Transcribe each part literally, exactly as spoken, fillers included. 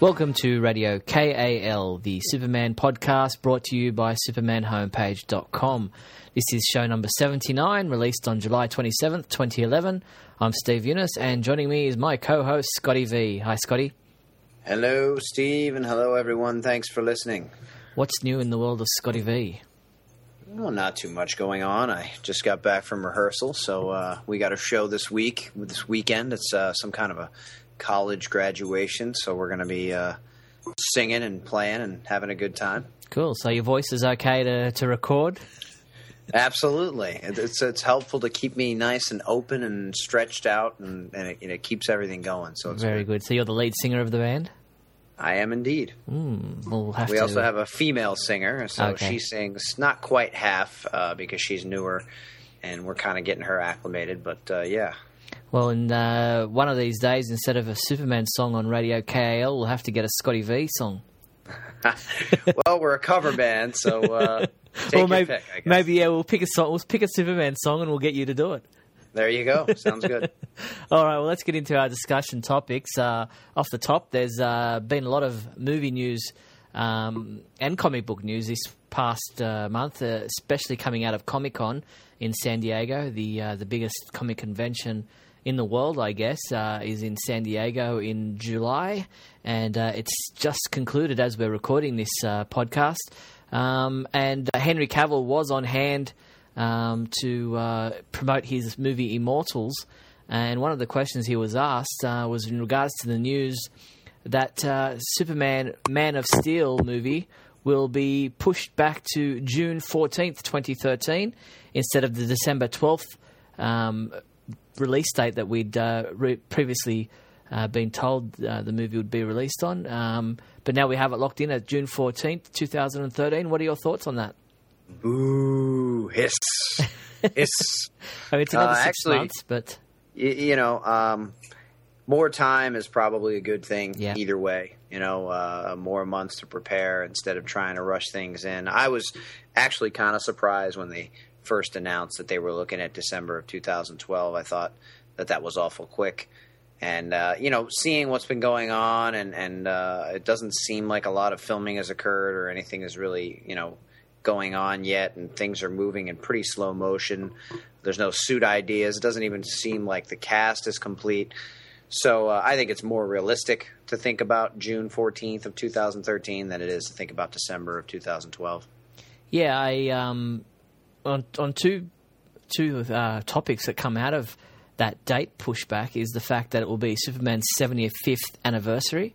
Welcome to Radio K A L, the Superman podcast brought to you by superman homepage dot com. This is show number seventy-nine, released on July twenty-seventh, twenty eleven. I'm Steve Yunus, and joining me is my co-host, Scotty V. Hi, Scotty. Hello, Steve, and hello, everyone. Thanks for listening. What's new in the world of Scotty V? Well, not too much going on. I just got back from rehearsal, so uh, we got a show this week, this weekend. It's uh, some kind of a college graduation, so we're going to be uh, singing and playing and having a good time. Cool. So your voice is okay to, to record? Absolutely. It's it's helpful to keep me nice and open and stretched out, and, and it, it keeps everything going. So it's very good. good. So you're the lead singer of the band? I am indeed. Mm, we'll have we to... also have a female singer, so okay. She sings not quite half uh, because she's newer, and we're kind of getting her acclimated, but uh, yeah. Well, in uh, one of these days, instead of a Superman song on Radio K A L, we'll have to get a Scotty V song. Well, we're a cover band, so uh, take well, your maybe, pick, I guess. Maybe, yeah, we'll pick a song. We'll pick a Superman song, and we'll get you to do it. There you go. Sounds good. All right, well, let's get into our discussion topics. Uh, off the top, there's uh, been a lot of movie news um, and comic book news this past uh, month, uh, especially coming out of Comic Con in San Diego, the uh, the biggest comic convention in the world, I guess, uh, is in San Diego in July, and uh, it's just concluded as we're recording this uh, podcast. Um, and uh, Henry Cavill was on hand um, to uh, promote his movie Immortals, and one of the questions he was asked uh, was in regards to the news that uh, Superman Man of Steel movie will be pushed back to June fourteenth, twenty thirteen, instead of the December twelfth um release date that we'd uh, re- previously uh, been told uh, the movie would be released on. Um, but now we have it locked in at June fourteenth, twenty thirteen. What are your thoughts on that? Boo, hiss, hiss. I mean, it's another uh, six actually, months, but... Y- you know, um, more time is probably a good thing yeah. either way. You know, uh, more months to prepare instead of trying to rush things in. I was actually kind of surprised when they first announced that they were looking at December of two thousand twelve. I thought that that was awful quick. And, uh, you know, seeing what's been going on and, and uh, it doesn't seem like a lot of filming has occurred or anything is really, you know, going on yet, and things are moving in pretty slow motion. There's no suit ideas. It doesn't even seem like the cast is complete. So uh, I think it's more realistic to think about June fourteenth of two thousand thirteen than it is to think about December of two thousand twelve. Yeah, I... Um... On, on two two uh, topics that come out of that date pushback is the fact that it will be Superman's seventy-fifth anniversary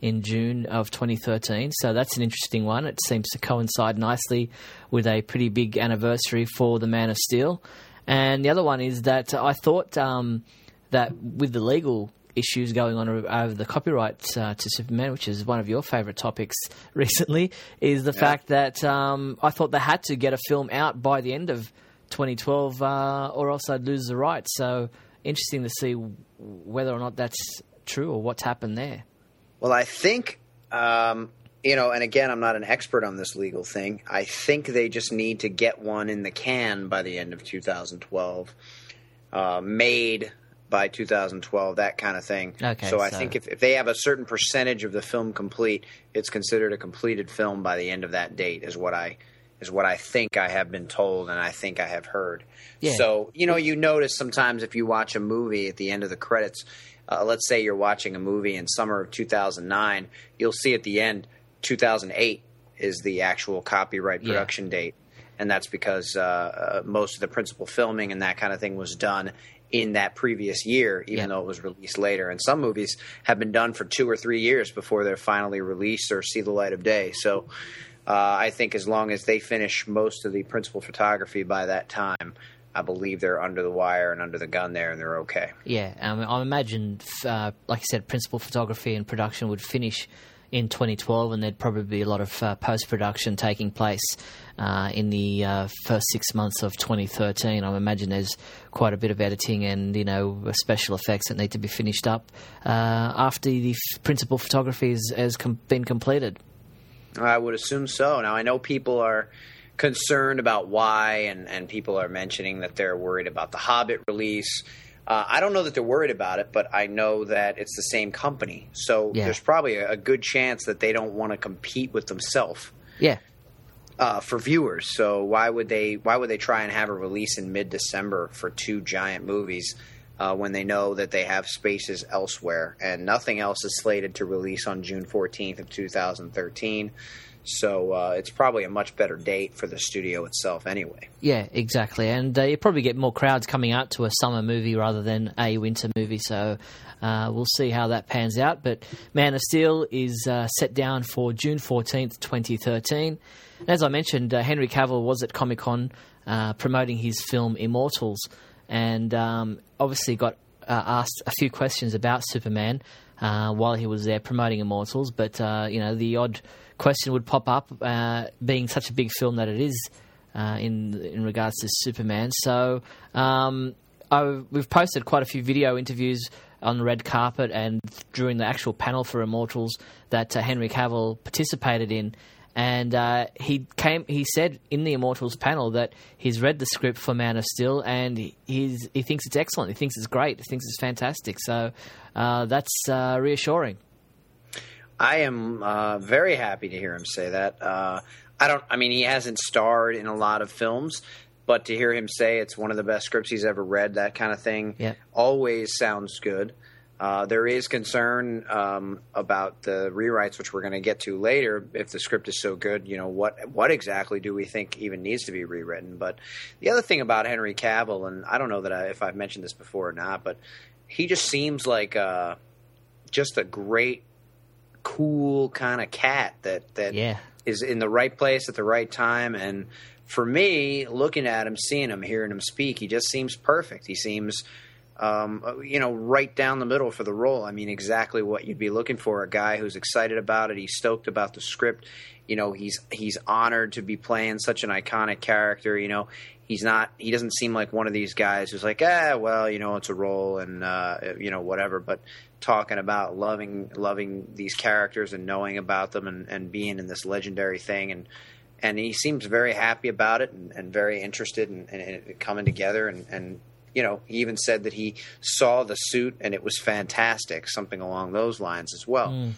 in June of twenty thirteen. So that's an interesting one. It seems to coincide nicely with a pretty big anniversary for the Man of Steel. And the other one is that I thought um, that with the legal issues going on over the copyright uh, to Superman, which is one of your favourite topics recently, is the yeah. fact that um, I thought they had to get a film out by the end of twenty twelve uh, or else I'd lose the rights. So interesting to see whether or not that's true or what's happened there. Well, I think, um, you know, and again, I'm not an expert on this legal thing. I think they just need to get one in the can by the end of two thousand twelve, uh, made by two thousand twelve, that kind of thing. Okay, so I so. think if, if they have a certain percentage of the film complete, it's considered a completed film by the end of that date is what I is what I think I have been told and I think I have heard. Yeah. So, you know, you notice sometimes if you watch a movie at the end of the credits, uh, let's say you're watching a movie in summer of two thousand nine, you'll see at the end two thousand eight is the actual copyright production yeah. date. And that's because uh, uh, most of the principal filming and that kind of thing was done in that previous year, even yeah. though it was released later. And some movies have been done for two or three years before they're finally released or see the light of day. So uh, I think as long as they finish most of the principal photography by that time, I believe they're under the wire and under the gun there, and they're okay. Yeah, um, I imagine, uh, like I said, principal photography and production would finish in twenty twelve, and there'd probably be a lot of uh, post-production taking place uh, in the uh, first six months of twenty thirteen. I imagine there's quite a bit of editing and, you know, special effects that need to be finished up uh, after the f- principal photography is, has com- been completed. I would assume so. Now, I know people are concerned about why, and, and people are mentioning that they're worried about the Hobbit release. Uh, I don't know that they're worried about it, but I know that it's the same company. So yeah. there's probably a, a good chance that they don't want to compete with themselves. Yeah. Uh, for viewers. So why would they why would they try and have a release in mid-December for two giant movies uh, when they know that they have spaces elsewhere? And nothing else is slated to release on June fourteenth of two thousand thirteen. So uh, it's probably a much better date for the studio itself anyway. Yeah, exactly. And uh, you probably get more crowds coming out to a summer movie rather than a winter movie. So uh, we'll see how that pans out. But Man of Steel is uh, set down for June fourteenth, twenty thirteen. And as I mentioned, uh, Henry Cavill was at Comic Con uh, promoting his film Immortals and um, obviously got uh, asked a few questions about Superman uh, while he was there promoting Immortals. But, uh, you know, the odd question would pop up, uh, being such a big film that it is uh, in in regards to Superman. So um, I, we've posted quite a few video interviews on the red carpet and during the actual panel for Immortals that uh, Henry Cavill participated in. And uh, he came. He said in the Immortals panel that he's read the script for Man of Steel, and he, he's, he thinks it's excellent. He thinks it's great. He thinks it's fantastic. So uh, that's uh, reassuring. I am uh, very happy to hear him say that. Uh, I don't. I mean, he hasn't starred in a lot of films, but to hear him say it's one of the best scripts he's ever read, that kind of thing, yeah. always sounds good. Uh, there is concern um, about the rewrites, which we're going to get to later. If the script is so good, you know, what what exactly do we think even needs to be rewritten? But the other thing about Henry Cavill, and I don't know that I, if I've mentioned this before or not, but he just seems like uh, just a great, cool kind of cat that, that yeah. is in the right place at the right time. And for me, looking at him, seeing him, hearing him speak, he just seems perfect. He seems... Um, you know, right down the middle for the role. I mean, exactly what you'd be looking for, a guy who's excited about it. He's stoked about the script. You know, he's he's honored to be playing such an iconic character. You know, he's not – he doesn't seem like one of these guys who's like, ah, well, you know, it's a role and, uh, you know, whatever. But talking about loving loving these characters and knowing about them and, and being in this legendary thing. And, and he seems very happy about it and, and very interested in, in, in coming together and, and – you know, he even said that he saw the suit and it was fantastic, something along those lines as well. Mm.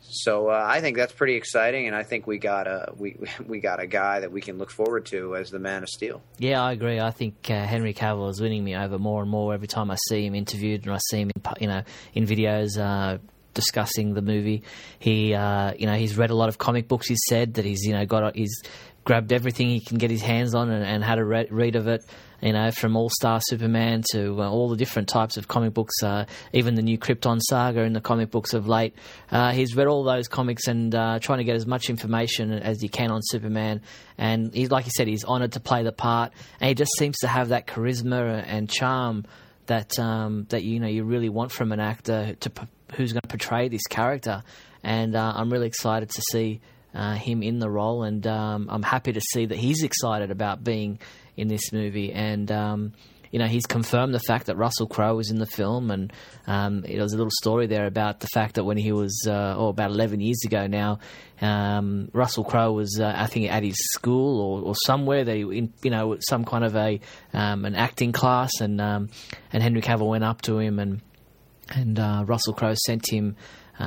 So uh, I think that's pretty exciting, and I think we got a we we got a guy that we can look forward to as the Man of Steel. Yeah, I agree. I think uh, Henry Cavill is winning me over more and more every time I see him interviewed and I see him, in, you know, in videos. Uh, discussing the movie. He, uh, you know, he's read a lot of comic books. He's said that he's, you know, got, he's grabbed everything he can get his hands on and, and had a re- read of it, you know, from All-Star Superman to uh, all the different types of comic books, uh, even the new Krypton saga in the comic books of late. Uh, he's read all those comics and uh, trying to get as much information as he can on Superman. And he's, like you said, he's honoured to play the part. And he just seems to have that charisma and charm that, um, that you know, you really want from an actor to p- who's going to portray this character, and uh, I'm really excited to see uh, him in the role, and um, I'm happy to see that he's excited about being in this movie, and um, you know, he's confirmed the fact that Russell Crowe was in the film, and um, it was a little story there about the fact that when he was uh, oh, about eleven years ago now, um, Russell Crowe was uh, I think at his school or, or somewhere that he, in, you know, some kind of a um, an acting class, and um, and Henry Cavill went up to him and And uh, Russell Crowe sent him uh,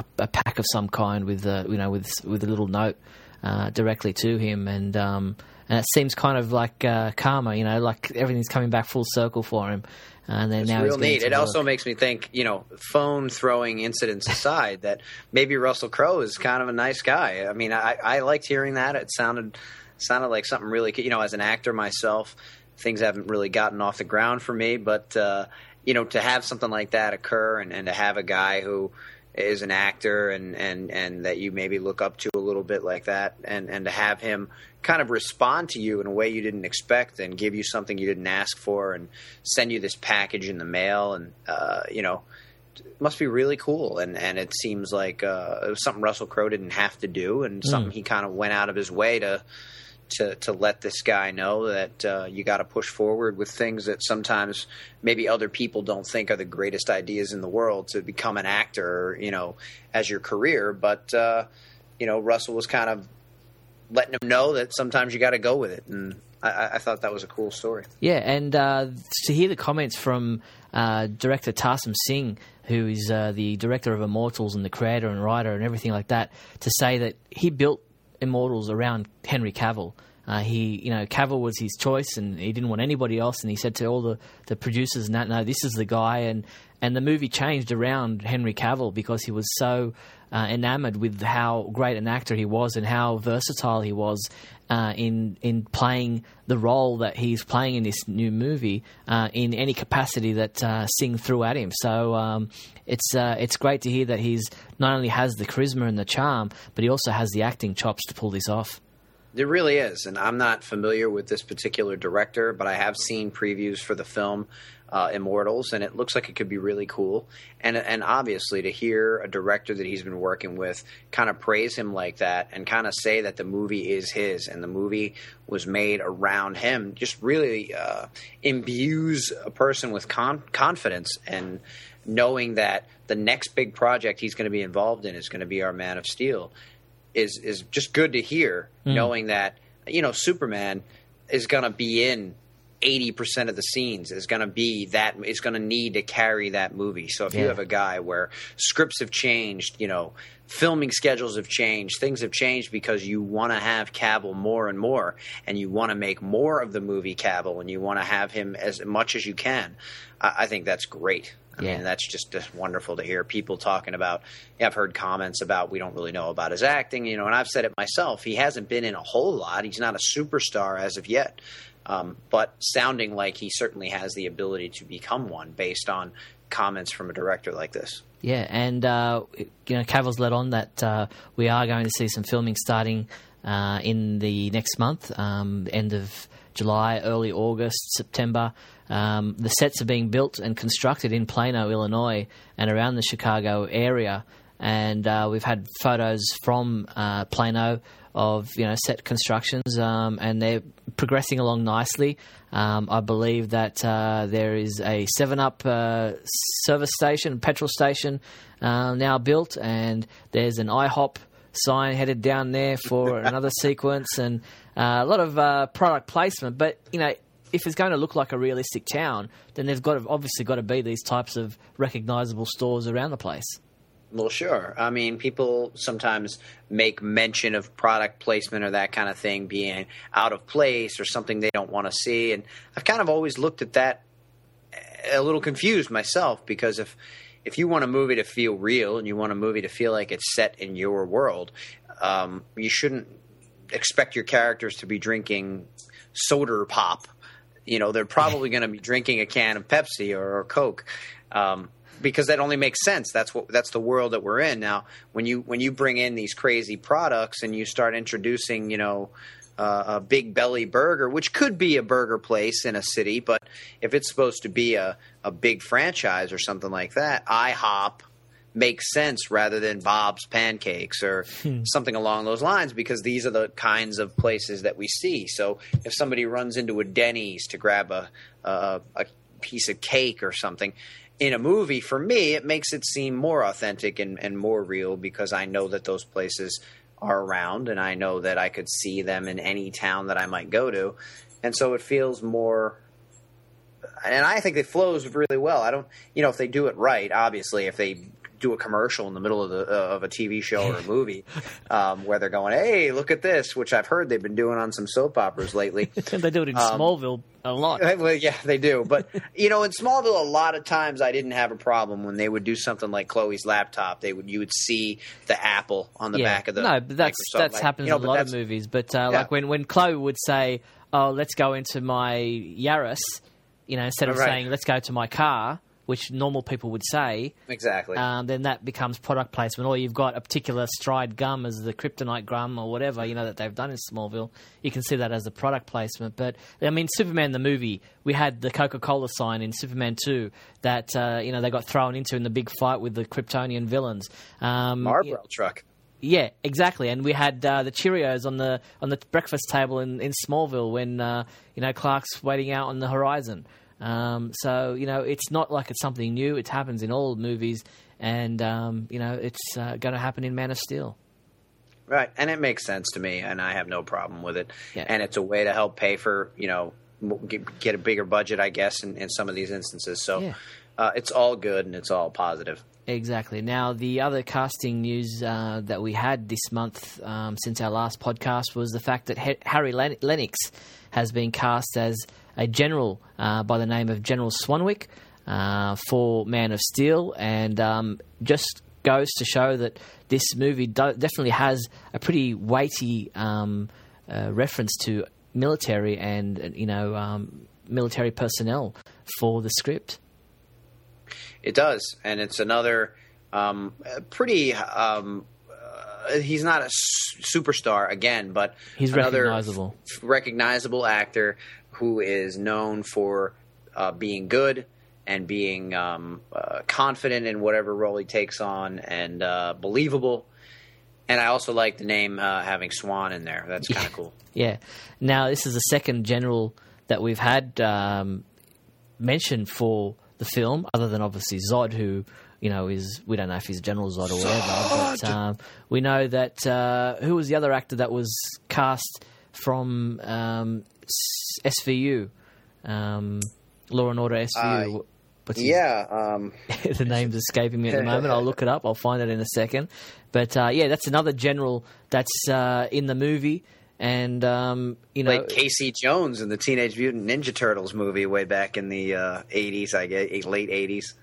a, a pack of some kind with, uh, you know, with with a little note uh, directly to him, and um, and it seems kind of like uh, karma, you know, like everything's coming back full circle for him. And then it's now real neat. It work. Also makes me think, you know, phone throwing incidents aside, that maybe Russell Crowe is kind of a nice guy. I mean, I, I liked hearing that. It sounded sounded like something really, you know, as an actor myself, things haven't really gotten off the ground for me, but. Uh, You know, to have something like that occur and, and to have a guy who is an actor and, and, and that you maybe look up to a little bit like that and, and to have him kind of respond to you in a way you didn't expect and give you something you didn't ask for and send you this package in the mail and, uh, you know, it must be really cool. And, and it seems like uh, it was something Russell Crowe didn't have to do and mm. something he kind of went out of his way to – To, to let this guy know that uh, you got to push forward with things that sometimes maybe other people don't think are the greatest ideas in the world to become an actor, you know, as your career. But, uh, you know, Russell was kind of letting him know that sometimes you got to go with it. And I, I thought that was a cool story. Yeah, and uh, to hear the comments from uh, director Tarsem Singh, who is uh, the director of Immortals and the creator and writer and everything like that, to say that he built Immortals around Henry Cavill. Uh, he, you know, Cavill was his choice, and he didn't want anybody else. And he said to all the, the producers, "No, no, this is the guy." And and the movie changed around Henry Cavill because he was so uh, enamored with how great an actor he was and how versatile he was uh, in in playing the role that he's playing in this new movie uh, in any capacity that uh, Singh threw at him. So um, it's uh, it's great to hear that he's not only has the charisma and the charm, but he also has the acting chops to pull this off. There really is, and I'm not familiar with this particular director, but I have seen previews for the film uh, Immortals, and it looks like it could be really cool. And and obviously to hear a director that he's been working with kind of praise him like that and kind of say that the movie is his and the movie was made around him just really uh, imbues a person with con- confidence and knowing that the next big project he's going to be involved in is going to be our Man of Steel. Is is just good to hear, mm. knowing that, you know, Superman is going to be in eighty percent of the scenes, is going to be that, is going to need to carry that movie. So if yeah. you have a guy where scripts have changed, you know, filming schedules have changed, things have changed because you want to have Cavill more and more, and you want to make more of the movie Cavill, and you want to have him as much as you can, I, I think that's great. I yeah. mean, that's just, just wonderful to hear people talking about. I've heard comments about we don't really know about his acting, you know, and I've said it myself. He hasn't been in a whole lot. He's not a superstar as of yet, um, but sounding like he certainly has the ability to become one based on comments from a director like this. Yeah, and, uh, you know, Cavill's let on that uh, we are going to see some filming starting uh, in the next month, um, end of July, early August, September. Um, the sets are being built and constructed in Plano, Illinois, and around the Chicago area. And uh, we've had photos from uh, Plano of, you know, set constructions, um, and they're progressing along nicely. Um, I believe that uh, there is a seven up uh, service station, petrol station uh, now built, and there's an I hop sign headed down there for another sequence, and uh, a lot of uh, product placement. But, you know, if it's going to look like a realistic town, then there's got to, obviously got to be these types of recognizable stores around the place. Well, sure. I mean, people sometimes make mention of product placement or that kind of thing being out of place or something they don't want to see. And I've kind of always looked at that a little confused myself, because if if you want a movie to feel real and you want a movie to feel like it's set in your world, um, you shouldn't expect your characters to be drinking soda pop. You know, they're probably going to be drinking a can of Pepsi or, or Coke, um, because that only makes sense. That's what that's the world that we're in now. When you when you bring in these crazy products and you start introducing, you know, uh, a Big Belly Burger, which could be a burger place in a city, but if it's supposed to be a, a big franchise or something like that, I hop makes sense rather than Bob's Pancakes or hmm. something along those lines, because these are the kinds of places that we see. So if somebody runs into a Denny's to grab a, a, a piece of cake or something in a movie, for me, it makes it seem more authentic and, and more real, because I know that those places are around and I know that I could see them in any town that I might go to. And so it feels more... And I think it flows really well. I don't... You know, if they do it right, obviously, if they... do a commercial in the middle of the uh, of a T V show or a movie, um, where they're going, "Hey, look at this," which I've heard they've been doing on some soap operas lately. They do it in um, Smallville a lot. Well, yeah, they do. But, you know, in Smallville, a lot of times I didn't have a problem when they would do something like Chloe's laptop. They would you would see the Apple on the yeah. back of the no, but that's Microsoft. That's like, happened you know, in a lot of movies. But uh, yeah. like when when Chloe would say, "Oh, let's go into my Yaris," you know, instead of right. saying, "Let's go to my car," which normal people would say. Exactly. Um, then that becomes product placement, or you've got a particular stride gum as the kryptonite gum or whatever, you know, that they've done in Smallville. You can see that as a product placement. But, I mean, Superman the movie, we had the Coca-Cola sign in Superman two that, uh, you know, they got thrown into in the big fight with the Kryptonian villains. Um, Marlboro yeah, truck. Yeah, exactly. And we had uh, the Cheerios on the on the breakfast table in, in Smallville when, uh, you know, Clark's waiting out on the horizon. Um, so, you know, it's not like it's something new. It happens in all movies, and, um, you know, it's uh, going to happen in Man of Steel. Right, and it makes sense to me, and I have no problem with it. Yeah. And it's a way to help pay for, you know, get, get a bigger budget, I guess, in, in some of these instances. So yeah. uh, it's all good and it's all positive. Exactly. Now, the other casting news uh, that we had this month um, since our last podcast was the fact that he- Harry Len- Lennix has been cast as a general uh, by the name of General Swanwick uh, for Man of Steel, and um, just goes to show that this movie do- definitely has a pretty weighty um, uh, reference to military and, you know, um, military personnel for the script. It does, and it's another um, pretty um, uh, – he's not a s- superstar again, but he's another recognizable. F- recognizable actor who is known for uh, being good and being um, uh, confident in whatever role he takes on and uh, believable. And I also like the name uh, having Swan in there. That's kind of yeah. cool. Yeah. Now, this is the second general that we've had um, mentioned for – the film, other than obviously Zod, who, you know, is, we don't know if he's General Zod or whatever, Zod! but um, we know that, uh, who was the other actor that was cast from um, S V U, um, Law and Order S V U? Uh, What's yeah. Um... the name's escaping me at the moment. I'll look it up. I'll find it in a second. But, uh, yeah, that's another general that's uh, in the movie. And, um, you know, like Casey Jones in the Teenage Mutant Ninja Turtles movie way back in the uh, eighties, I guess, late eighties.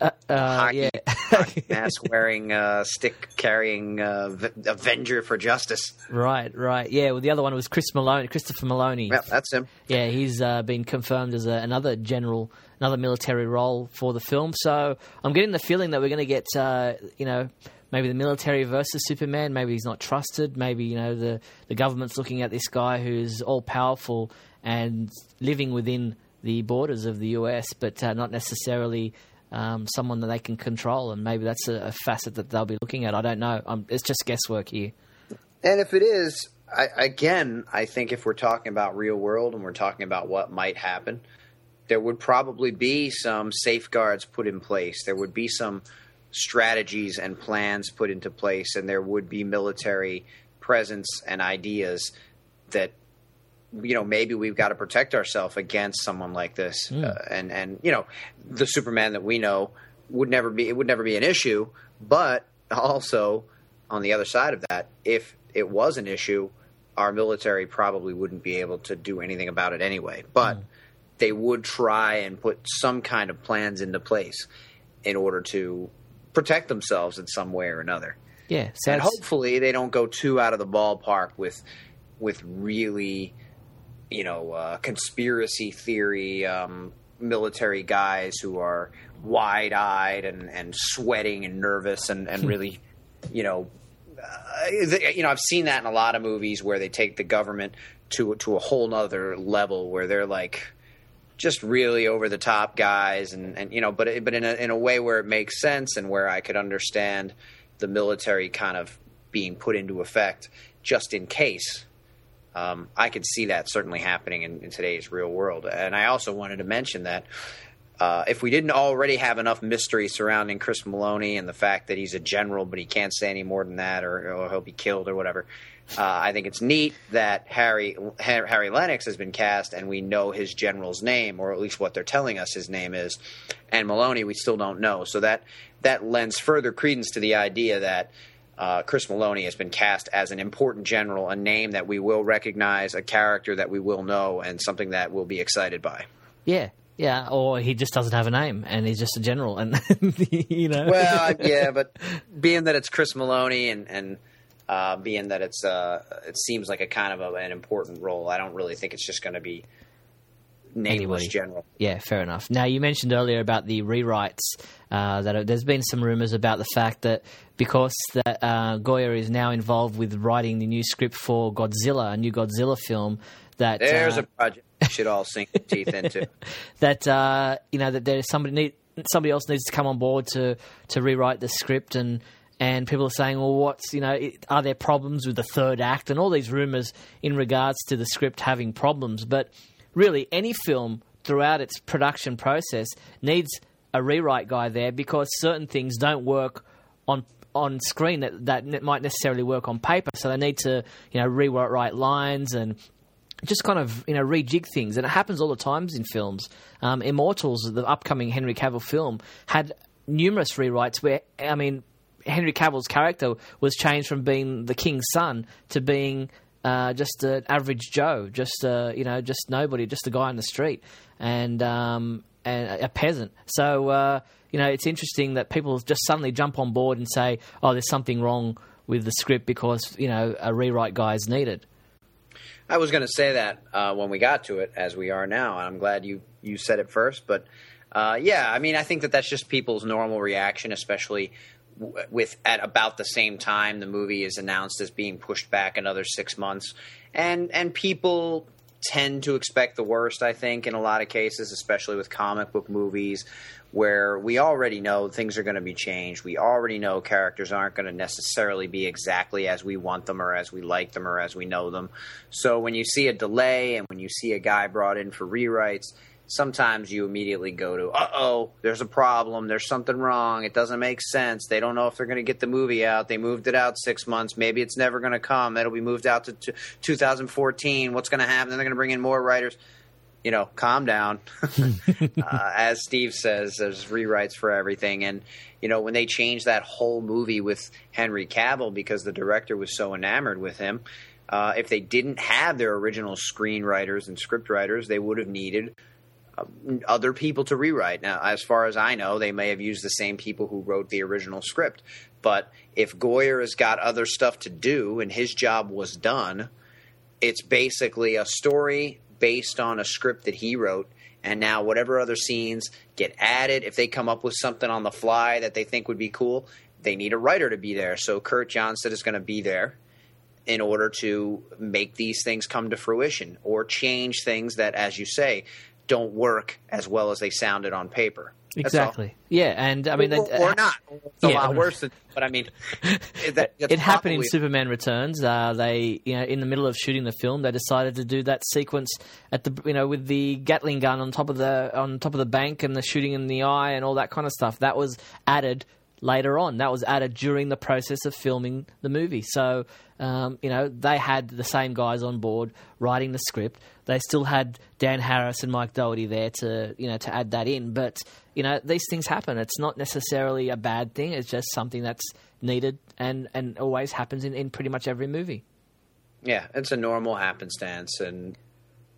Uh, uh, hockey, yeah. hockey mask wearing, uh, stick carrying uh, v- Avenger for Justice. Right, right. Yeah, well, the other one was Chris Meloni, Christopher Meloni. Yep, that's him. Yeah, he's uh, been confirmed as a, another general, another military role for the film. So I'm getting the feeling that we're going to get, uh, you know, maybe the military versus Superman. Maybe he's not trusted. Maybe, you know, the, the government's looking at this guy who's all-powerful and living within the borders of the U S, but uh, not necessarily um, someone that they can control. And maybe that's a, a facet that they'll be looking at. I don't know. I'm, it's just guesswork here. And if it is, I, again, I think if we're talking about real world and we're talking about what might happen, there would probably be some safeguards put in place. There would be some strategies and plans put into place, and there would be military presence and ideas that, you know, maybe we've got to protect ourselves against someone like this. Mm. Uh, and, and, you know, the Superman that we know would never be, it would never be an issue. But also on the other side of that, if it was an issue, our military probably wouldn't be able to do anything about it anyway, but mm. they would try and put some kind of plans into place in order to protect themselves in some way or another. Yeah. So and hopefully they don't go too out of the ballpark with with really, you know, uh, conspiracy theory um, military guys who are wide-eyed and, and sweating and nervous and, and really, you know, uh, you know, I've seen that in a lot of movies where they take the government to to a whole nother level where they're like just really over the top guys, and, and you know, but but in a in a way where it makes sense and where I could understand the military kind of being put into effect just in case. Um, I could see that certainly happening in, in today's real world. And I also wanted to mention that uh, if we didn't already have enough mystery surrounding Chris Meloni and the fact that he's a general but he can't say any more than that, or, or he'll be killed or whatever. Uh, I think it's neat that Harry Harry Lennix has been cast and we know his general's name, or at least what they're telling us his name is. And Meloni, we still don't know. So that that lends further credence to the idea that uh, Chris Meloni has been cast as an important general, a name that we will recognize, a character that we will know, and something that we'll be excited by. Yeah. Yeah, or he just doesn't have a name, and he's just a general, and you know. Well, yeah, but being that it's Chris Meloni, and and uh, being that it's uh, it seems like a kind of a, an important role, I don't really think it's just going to be nameless anybody. General. Yeah, fair enough. Now, you mentioned earlier about the rewrites. Uh, that are, there's been some rumors about the fact that because that uh, Goyer is now involved with writing the new script for Godzilla, a new Godzilla film. That there's uh, a project. Should all sink their teeth into that. Uh, you know that there's somebody need, somebody else needs to come on board to to rewrite the script, and and people are saying, well, what's you know, it, are there problems with the third act and all these rumors in regards to the script having problems? But really, any film throughout its production process needs a rewrite guy there because certain things don't work on on screen that, that might necessarily work on paper. So they need to, you know, rewrite lines and just kind of, you know, rejig things. And it happens all the times in films. Um, Immortals, the upcoming Henry Cavill film, had numerous rewrites where, I mean, Henry Cavill's character was changed from being the king's son to being uh, just an average Joe, just, uh, you know, just nobody, just a guy on the street and, um, and a peasant. So, uh, you know, it's interesting that people just suddenly jump on board and say, oh, there's something wrong with the script because, you know, a rewrite guy is needed. I was going to say that uh, when we got to it, as we are now, and I'm glad you, you said it first. But, uh, yeah, I mean, I think that that's just people's normal reaction, especially with at about the same time the movie is announced as being pushed back another six months. And and people tend to expect the worst, I think, in a lot of cases, especially with comic book movies, where we already know things are going to be changed. We already know characters aren't going to necessarily be exactly as we want them or as we like them or as we know them. So when you see a delay and when you see a guy brought in for rewrites, sometimes you immediately go to, uh-oh, there's a problem. There's something wrong. It doesn't make sense. They don't know if they're going to get the movie out. They moved it out six months. Maybe it's never going to come. It'll be moved out to two thousand fourteen. What's going to happen? Then they're going to bring in more writers. You know, calm down. uh, as Steve says, there's rewrites for everything. And, you know, when they changed that whole movie with Henry Cavill because the director was so enamored with him, uh, if they didn't have their original screenwriters and scriptwriters, they would have needed other people to rewrite. Now, as far as I know, they may have used the same people who wrote the original script. But if Goyer has got other stuff to do and his job was done, it's basically a story based on a script that he wrote. And now whatever other scenes get added, if they come up with something on the fly that they think would be cool, they need a writer to be there. So Kurt Johnson is going to be there in order to make these things come to fruition or change things that, as you say, don't work as well as they sounded on paper. Exactly. Yeah, and I mean, or, or, or not. It's a yeah, lot worse than. But I mean, that, it happened in Superman Returns. Uh, they, you know, in the middle of shooting the film, they decided to do that sequence at the, you know, with the Gatling gun on top of the on top of the bank and the shooting in the eye and all that kind of stuff. That was added later on. That was added during the process of filming the movie. So, um, you know, they had the same guys on board writing the script. They still had Dan Harris and Mike Doherty there to, you know, to add that in. But, you know, these things happen. It's not necessarily a bad thing. It's just something that's needed and, and always happens in, in pretty much every movie. Yeah, it's a normal happenstance. And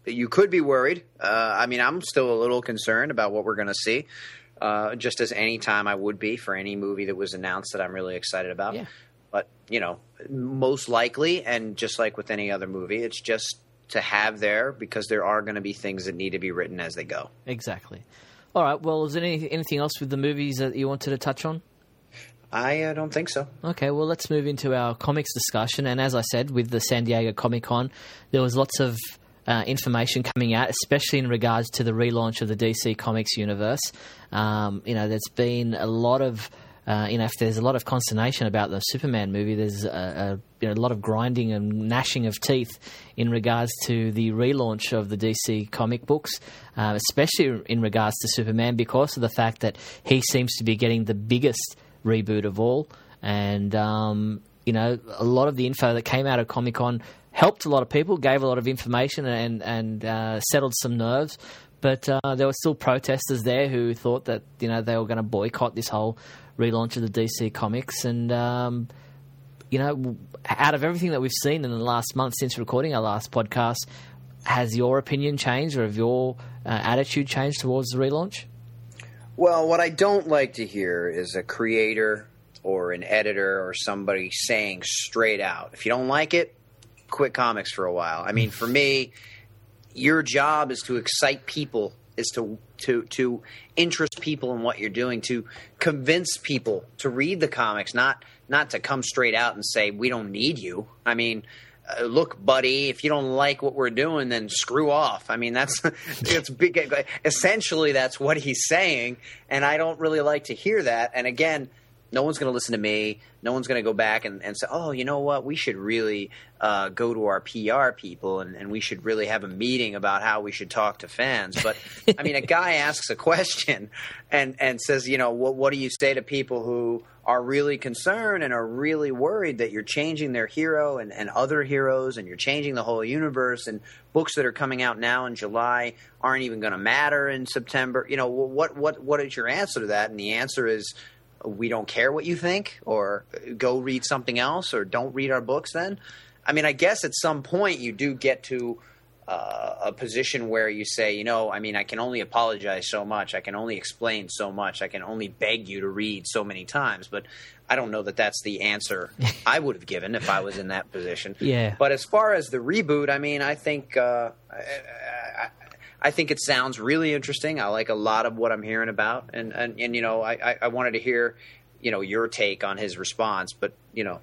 you could be worried. Uh, I mean, I'm still a little concerned about what we're going to see, uh, just as any time I would be for any movie that was announced that I'm really excited about. Yeah. But, you know, most likely, and just like with any other movie, it's just to have there because there are going to be things that need to be written as they go. Exactly. All right. Well, is there any, anything else with the movies that you wanted to touch on? I uh, don't think so. Okay. Well, let's move into our comics discussion. And as I said, with the San Diego Comic Con, there was lots of uh, information coming out, especially in regards to the relaunch of the D C Comics universe. Um, you know, there's been a lot of Uh, you know, if there's a lot of consternation about the Superman movie, there's a, a, you know, a lot of grinding and gnashing of teeth in regards to the relaunch of the D C comic books, uh, especially in regards to Superman, because of the fact that he seems to be getting the biggest reboot of all. And, um, you know, a lot of the info that came out of Comic-Con helped a lot of people, gave a lot of information and, and uh, settled some nerves. But uh, there were still protesters there who thought that, you know, they were going to boycott this whole relaunch of the D C Comics. And, um, you know, out of everything that we've seen in the last month since recording our last podcast, has your opinion changed or have your uh, attitude changed towards the relaunch? Well, what I don't like to hear is a creator or an editor or somebody saying straight out, if you don't like it, quit comics for a while. I mean, for me, your job is to excite people, is to to to interest people in what you're doing, to convince people to read the comics, not not to come straight out and say, we don't need you. I mean, uh, look, buddy, if you don't like what we're doing, then screw off. I mean, that's it's big. Essentially, that's what he's saying, and I don't really like to hear that. And again, No one's going to listen to me. No one's going to go back and, and say, oh, you know what? We should really uh, go to our P R people and, and we should really have a meeting about how we should talk to fans. But, I mean, a guy asks a question and, and says, you know, what, what do you say to people who are really concerned and are really worried that you're changing their hero and, and other heroes and you're changing the whole universe and books that are coming out now in July aren't even going to matter in September? You know, what, what, what is your answer to that? And the answer is, we don't care what you think, or go read something else, or don't read our books then. I mean, I guess at some point you do get to uh, a position where you say, you know, I mean, I can only apologize so much. I can only explain so much. I can only beg you to read so many times. But I don't know that that's the answer I would have given if I was in that position. Yeah. But as far as the reboot, I mean, I think uh, – I, I think it sounds really interesting. I like a lot of what I'm hearing about. And, and, and you know, I, I wanted to hear, you know, your take on his response. But, you know.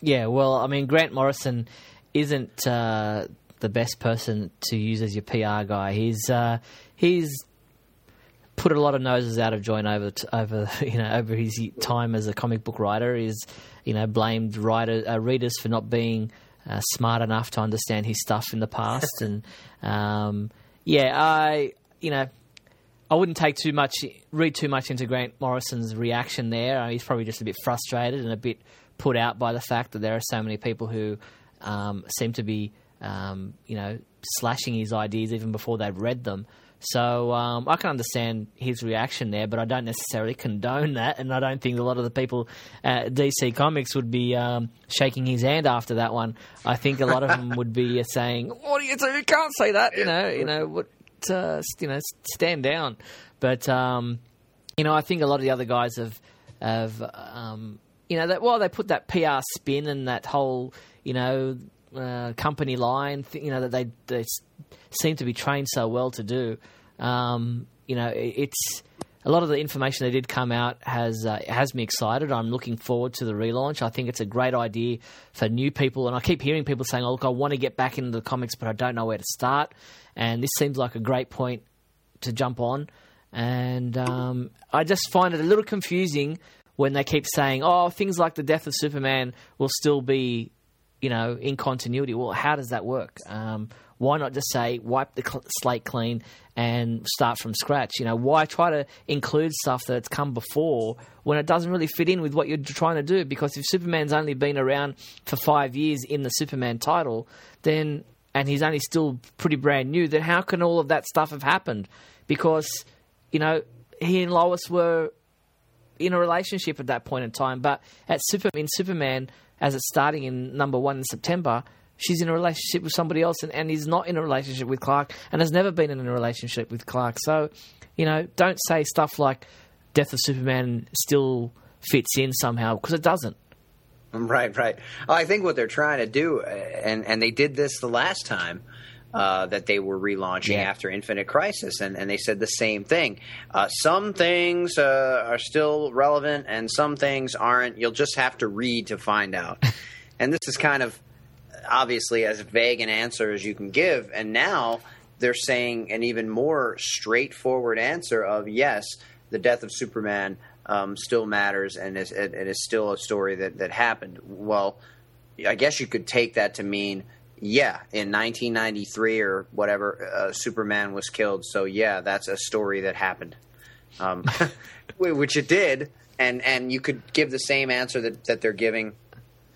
Yeah, well, I mean, Grant Morrison isn't uh, the best person to use as your P R guy. He's uh, he's put a lot of noses out of joint over, t- over you know, over his time as a comic book writer. He's, you know, blamed writer, uh, readers for not being uh, smart enough to understand his stuff in the past. and, um Yeah, I you know, I wouldn't take too much, read too much into Grant Morrison's reaction there. He's probably just a bit frustrated and a bit put out by the fact that there are so many people who um, seem to be, um, you know, slashing his ideas even before they've read them. So um, I can understand his reaction there, but I don't necessarily condone that, and I don't think a lot of the people at D C Comics would be um, shaking his hand after that one. I think a lot of them would be saying, "What do you do? You can't say that, you know, you know, what, uh, you know, stand down." But um, you know, I think a lot of the other guys have, have, um, you know, that while well, they put that P R spin and that whole, you know, uh, company line, th- you know, that they they. seem to be trained so well to do. Um, you know, it, it's a lot of the information that did come out has uh, has me excited. I'm looking forward to the relaunch. I think it's a great idea for new people. And I keep hearing people saying, oh, look, I want to get back into the comics, but I don't know where to start. And this seems like a great point to jump on. And um, I just find it a little confusing when they keep saying, oh, things like the death of Superman will still be, you know, in continuity. Well, how does that work? Um Why not just say wipe the cl- slate clean and start from scratch? You know, why try to include stuff that's come before when it doesn't really fit in with what you're trying to do? Because if Superman's only been around for five years in the Superman title, then and he's only still pretty brand new, then how can all of that stuff have happened? Because, you know, he and Lois were in a relationship at that point in time, but at Super in Superman, as it's starting in number one in September, she's in a relationship with somebody else and, and is not in a relationship with Clark and has never been in a relationship with Clark. So, you know, don't say stuff like Death of Superman still fits in somehow because it doesn't. Right, right. I think what they're trying to do, and, and they did this the last time uh, that they were relaunching yeah. after Infinite Crisis, and, and they said the same thing. Uh, some things uh, are still relevant and some things aren't. You'll just have to read to find out. And this is kind of obviously as vague an answer as you can give, and now they're saying an even more straightforward answer of yes, the death of Superman um, still matters and is, it, it is still a story that, that happened. Well, I guess you could take that to mean, yeah, in nineteen ninety-three or whatever, uh, Superman was killed, so yeah, that's a story that happened, um, which it did, and, and you could give the same answer that, that they're giving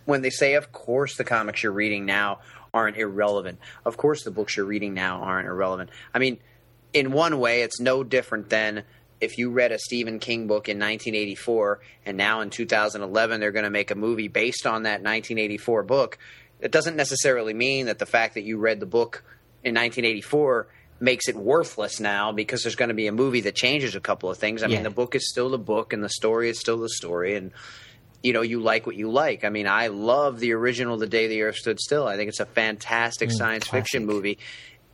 when they say, of course, the comics you're reading now aren't irrelevant. Of course, the books you're reading now aren't irrelevant. I mean, in one way, it's no different than if you read a Stephen King book in nineteen eighty-four and now in two thousand eleven they're going to make a movie based on that nineteen eighty-four book. It doesn't necessarily mean that the fact that you read the book in nineteen eighty-four makes it worthless now because there's going to be a movie that changes a couple of things. I yeah. mean, the book is still the book and the story is still the story, and you know, you like what you like. I mean, I love the original The Day the Earth Stood Still. I think it's a fantastic mm, science classic. fiction movie.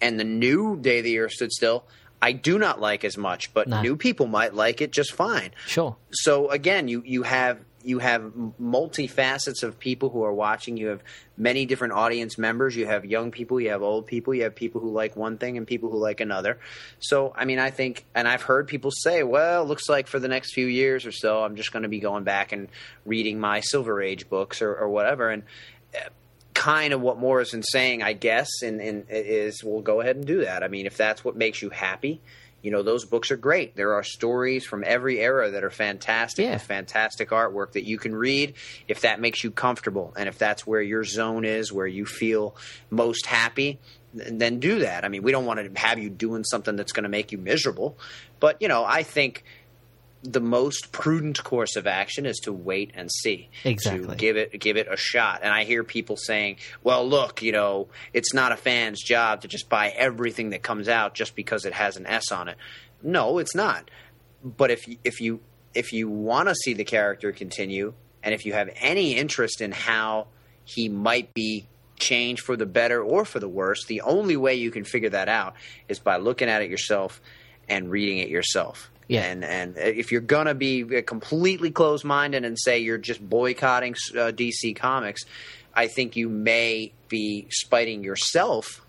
And the new Day the Earth Stood Still, I do not like as much, but no. new people might like it just fine. Sure. So, again, you, you have you have multi facets of people who are watching. You have many different audience members. You have young people. You have old people. You have people who like one thing and people who like another. So, I mean, I think – and I've heard people say, well, looks like for the next few years or so I'm just going to be going back and reading my Silver Age books or, or whatever. And kind of what Morrison's saying, I guess, and, and is we'll go ahead and do that. I mean, if that's what makes you happy – you know, those books are great. There are stories from every era that are fantastic, yeah. with fantastic artwork that you can read if that makes you comfortable. And if that's where your zone is, where you feel most happy, then do that. I mean, we don't want to have you doing something that's going to make you miserable. But, you know, I think the most prudent course of action is to wait and see. Exactly. To give it give it a shot. And I hear people saying, well, look, you know, it's not a fan's job to just buy everything that comes out just because it has an S on it. No, it's not. But if if you if you want to see the character continue, and if you have any interest in how he might be changed for the better or for the worse, the only way you can figure that out is by looking at it yourself and reading it yourself. Yeah. And and if you're going to be completely closed-minded and say you're just boycotting uh, D C Comics, I think you may be spiting yourself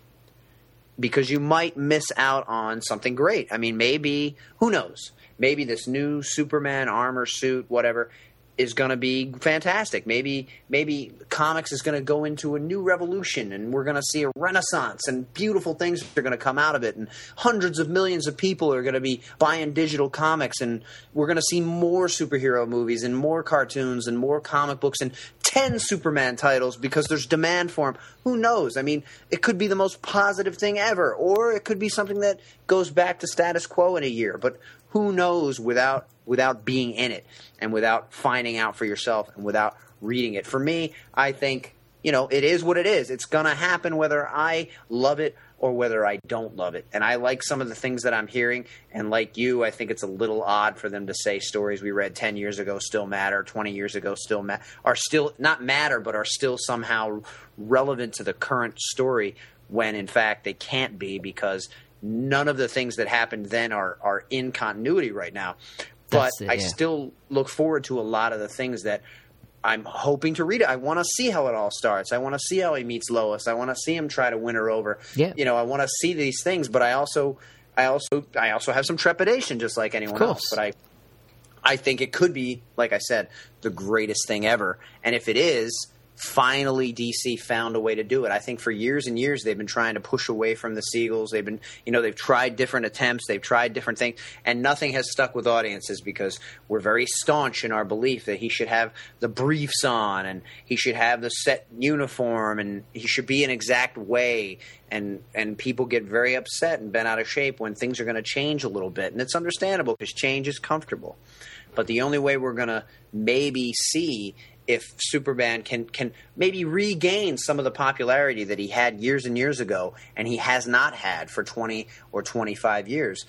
because you might miss out on something great. I mean, maybe – who knows? Maybe this new Superman armor suit, whatever – is going to be fantastic. Maybe maybe comics is going to go into a new revolution, and we're going to see a renaissance, and beautiful things are going to come out of it, and hundreds of millions of people are going to be buying digital comics, and we're going to see more superhero movies and more cartoons and more comic books and ten Superman titles because there's demand for them. Who knows? I mean, it could be the most positive thing ever, or it could be something that goes back to status quo in a year. But who knows without without being in it and without finding out for yourself and without reading it. For me, I think, you know, it is what it is. It's going to happen whether I love it or whether I don't love it. And I like some of the things that I'm hearing. And like you, I think it's a little odd for them to say stories we read ten years ago still matter, twenty years ago still ma- are still not matter, but are still somehow relevant to the current story when, in fact, they can't be because none of the things that happened then are, are in continuity right now. But it, I yeah. still look forward to a lot of the things that I'm hoping to read. I want to see how it all starts. I want to see how he meets Lois. I want to see him try to win her over. Yeah. You know, I want to see these things, but I also I also I also have some trepidation just like anyone else. But I I think it could be, like I said, the greatest thing ever. And if it is, finally D C found a way to do it. I think for years and years they've been trying to push away from the Seagulls. They've been, you know, they've tried different attempts. They've tried different things, and nothing has stuck with audiences because we're very staunch in our belief that he should have the briefs on and he should have the set uniform and he should be an exact way. And and people get very upset and bent out of shape when things are going to change a little bit. And it's understandable because change is comfortable. But the only way we're going to maybe see if Superman can can maybe regain some of the popularity that he had years and years ago and he has not had for twenty or twenty-five years,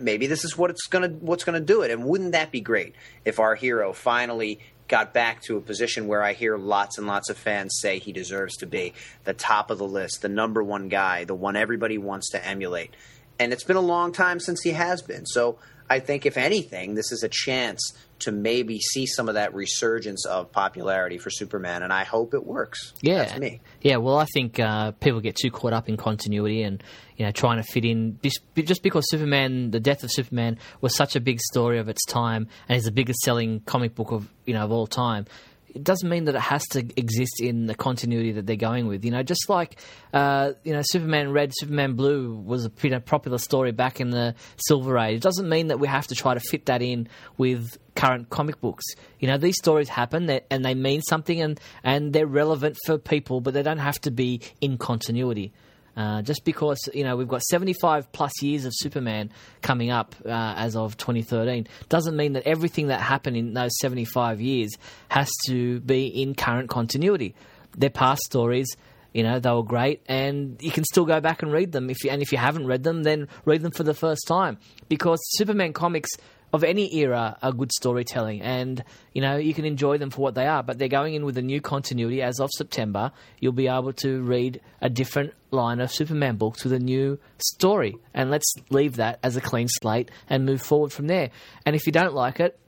maybe this is what it's gonna what's gonna do it. And wouldn't that be great if our hero finally got back to a position where I hear lots and lots of fans say he deserves to be the top of the list, the number one guy, the one everybody wants to emulate. And it's been a long time since he has been. So I think if anything, this is a chance to maybe see some of that resurgence of popularity for Superman, and I hope it works. Yeah, that's me. Yeah, well, I think uh, people get too caught up in continuity and you know trying to fit in. Just because Superman, the death of Superman, was such a big story of its time, and is the biggest selling comic book of you know of all time, it doesn't mean that it has to exist in the continuity that they're going with. You know, just like, uh, you know, Superman Red, Superman Blue was a pretty popular story back in the Silver Age. It doesn't mean that we have to try to fit that in with current comic books. You know, these stories happen and they mean something and, and they're relevant for people, but they don't have to be in continuity. Uh, just because, you know, we've got seventy-five plus years of Superman coming up uh, as of twenty thirteen doesn't mean that everything that happened in those seventy-five years has to be in current continuity. Their past stories, you know, they were great and you can still go back and read them. If you, and if you haven't read them, then read them for the first time because Superman comics of any era are good storytelling and, you know, you can enjoy them for what they are, but they're going in with a new continuity. As of September, you'll be able to read a different line of Superman books with a new story, and let's leave that as a clean slate and move forward from there. And if you don't like it,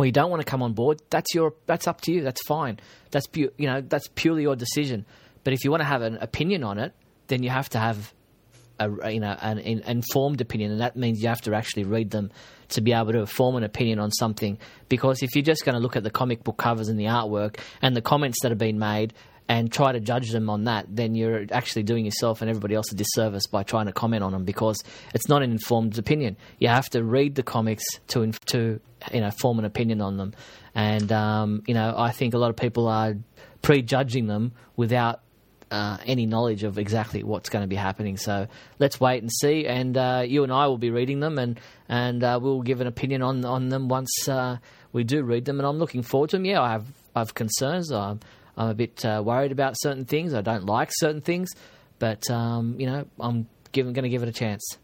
or you don't want to come on board, that's your that's up to you. That's fine. That's pu- you know that's purely your decision. But if you want to have an opinion on it, then you have to have a you know an, an informed opinion, and that means you have to actually read them to be able to form an opinion on something. Because if you're just going to look at the comic book covers and the artwork and the comments that have been made and try to judge them on that, then you're actually doing yourself and everybody else a disservice by trying to comment on them, because it's not an informed opinion. You have to read the comics to to you know form an opinion on them. And um, you know I think a lot of people are prejudging them without uh, any knowledge of exactly what's going to be happening. So let's wait and see. And uh, you and I will be reading them, and and uh, we'll give an opinion on on them once uh, we do read them. And I'm looking forward to them. Yeah, I have I have concerns. I'm, I'm a bit uh, worried about certain things. I don't like certain things, but, um, you know, I'm going to give it a chance.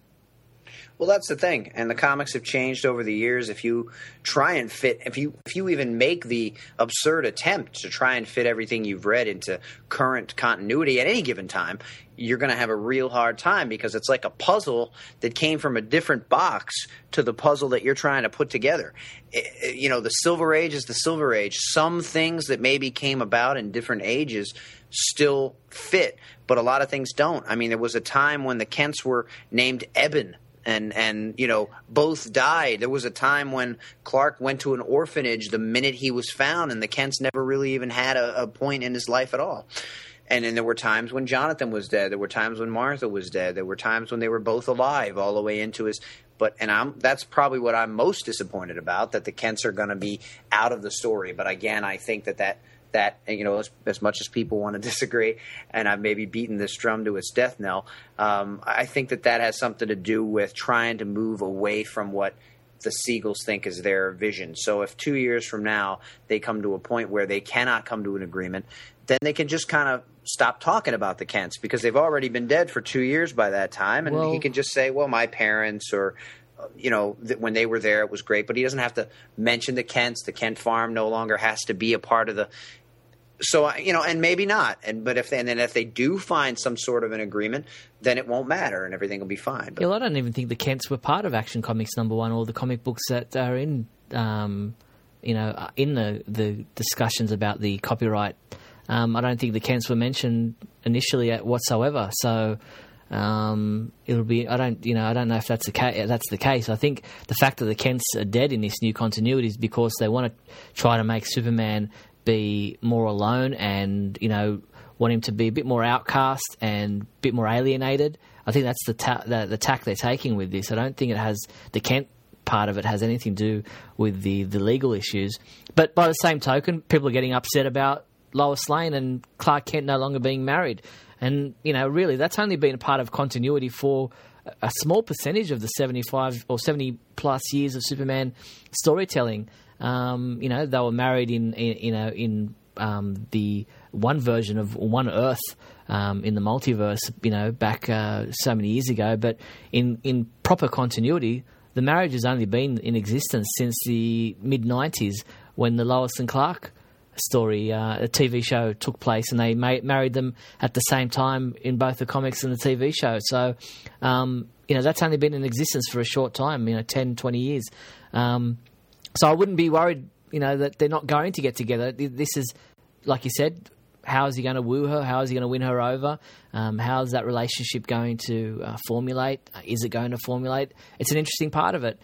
Well, that's the thing, and the comics have changed over the years. If you try and fit, if you if you even make the absurd attempt to try and fit everything you've read into current continuity at any given time, you're going to have a real hard time, because it's like a puzzle that came from a different box to the puzzle that you're trying to put together. It, you know, the Silver Age is the Silver Age. Some things that maybe came about in different ages still fit, but a lot of things don't. I mean, there was a time when the Kents were named Eben. And, and you know, both died. There was a time when Clark went to an orphanage the minute he was found, and the Kents never really even had a, a point in his life at all. And then there were times when Jonathan was dead. There were times when Martha was dead. There were times when they were both alive all the way into his – but and I'm that's probably what I'm most disappointed about, that the Kents are going to be out of the story. But again, I think that that – that, you know, as, as much as people want to disagree, and I've maybe beaten this drum to its death knell, um, I think that that has something to do with trying to move away from what the Siegels think is their vision. So if two years from now they come to a point where they cannot come to an agreement, then they can just kind of stop talking about the Kents, because they've already been dead for two years by that time, and well, he can just say, well, my parents, or – you know, that when they were there, it was great. But he doesn't have to mention the Kents. The Kent farm no longer has to be a part of the – so, you know, and maybe not. And but if they, and then if they do find some sort of an agreement, then it won't matter and everything will be fine. But, yeah, well, I don't even think the Kents were part of Action Comics number one or the comic books that are in, um, you know, in the, the discussions about the copyright. Um, I don't think the Kents were mentioned initially at whatsoever. So – Um, it'll be. I don't. You know. I don't know if that's the case. That's the case. I think the fact that the Kents are dead in this new continuity is because they want to try to make Superman be more alone, and you know, want him to be a bit more outcast and a bit more alienated. I think that's the ta- the, the tack they're taking with this. I don't think it has the Kent part of it has anything to do with the the legal issues. But by the same token, people are getting upset about Lois Lane and Clark Kent no longer being married. And, you know, really, that's only been a part of continuity for a small percentage of the seventy-five or seventy-plus years of Superman storytelling. Um, you know, they were married in, you know, in um, the one version of One Earth um, in the multiverse, you know, back uh, so many years ago. But in, in proper continuity, the marriage has only been in existence since the mid-nineties, when the Lois and Clark story, uh, a T V show took place, and they ma- married them at the same time in both the comics and the T V show. So, um, you know, that's only been in existence for a short time, you know, ten, twenty years. Um, so I wouldn't be worried, you know, that they're not going to get together. This is, like you said, how is he going to woo her? How is he going to win her over? Um, how is that relationship going to uh, formulate? Is it going to formulate? It's an interesting part of it.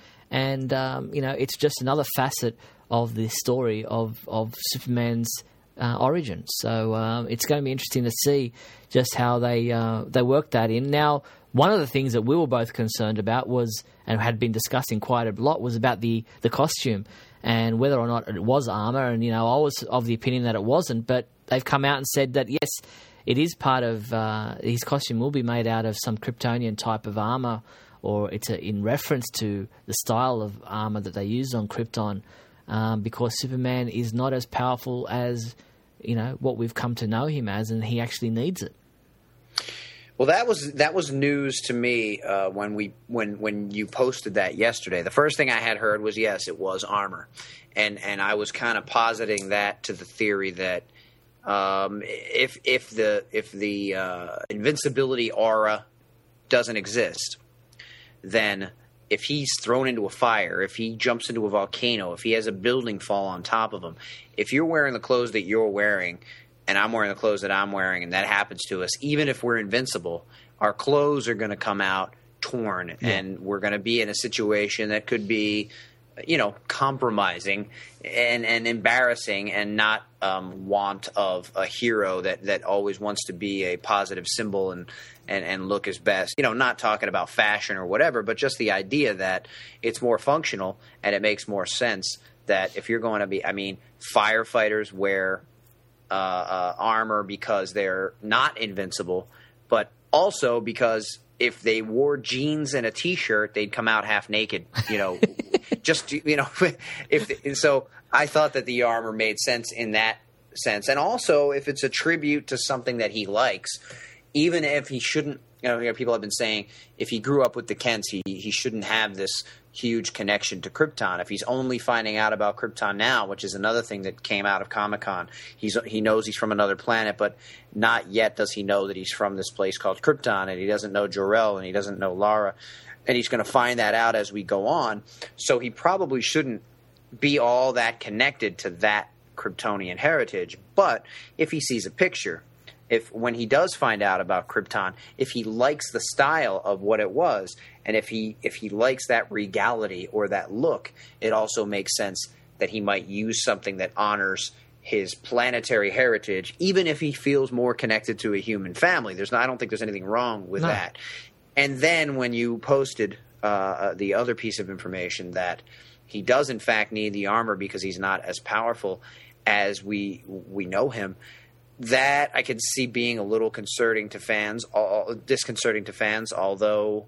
And, um, you know, it's just another facet of the story of, of Superman's uh, origin. So uh, it's going to be interesting to see just how they uh, they work that in. Now, one of the things that we were both concerned about was, and had been discussing quite a lot, was about the, the costume and whether or not it was armor. And, you know, I was of the opinion that it wasn't, but they've come out and said that, yes, it is part of uh, his costume will be made out of some Kryptonian type of armor, or it's a, in reference to the style of armor that they used on Krypton. Um, because Superman is not as powerful as, you know, what we've come to know him as, and he actually needs it. Well, that was that was news to me uh, when we when when you posted that yesterday. The first thing I had heard was, yes, it was armor, and and I was kind of positing that to the theory that um, if if the if the uh, invincibility aura doesn't exist, then if he's thrown into a fire, if he jumps into a volcano, if he has a building fall on top of him, if you're wearing the clothes that you're wearing and I'm wearing the clothes that I'm wearing and that happens to us, even if we're invincible, our clothes are going to come out torn, yeah. and we're going to be in a situation that could be, you know, compromising and, and embarrassing, and not um, want of a hero that, that always wants to be a positive symbol and, and, and look his best. You know, not talking about fashion or whatever, but just the idea that it's more functional and it makes more sense that if you're going to be – I mean, firefighters wear uh, uh, armor because they're not invincible, but also because if they wore jeans and a T-shirt, they'd come out half naked, you know. Just, you know, if and so I thought that the armor made sense in that sense. And also, if it's a tribute to something that he likes, even if he shouldn't, you know, people have been saying if he grew up with the Kents, he, he shouldn't have this huge connection to Krypton. If he's only finding out about Krypton now, which is another thing that came out of Comic-Con, he's he knows he's from another planet, but not yet does he know that he's from this place called Krypton, and he doesn't know Jor-El, and he doesn't know Lara. And he's going to find that out as we go on. So he probably shouldn't be all that connected to that Kryptonian heritage. But if he sees a picture, if when he does find out about Krypton, if he likes the style of what it was, and if he if he likes that regality or that look, it also makes sense that he might use something that honors his planetary heritage, even if he feels more connected to a human family. There's not, I don't think there's anything wrong with no. that. And then when you posted uh, the other piece of information that he does in fact need the armor because he's not as powerful as we we know him, that I could see being a little concerning to fans, all, disconcerting to fans, although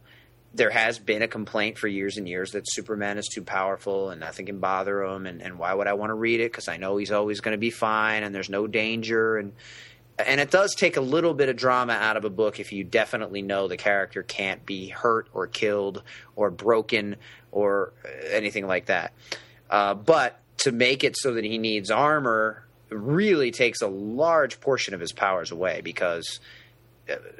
there has been a complaint for years and years that Superman is too powerful and nothing can bother him, and, and why would I want to read it because I know he's always going to be fine and there's no danger. and And it does take a little bit of drama out of a book if you definitely know the character can't be hurt or killed or broken or anything like that. Uh, but to make it so that he needs armor really takes a large portion of his powers away, because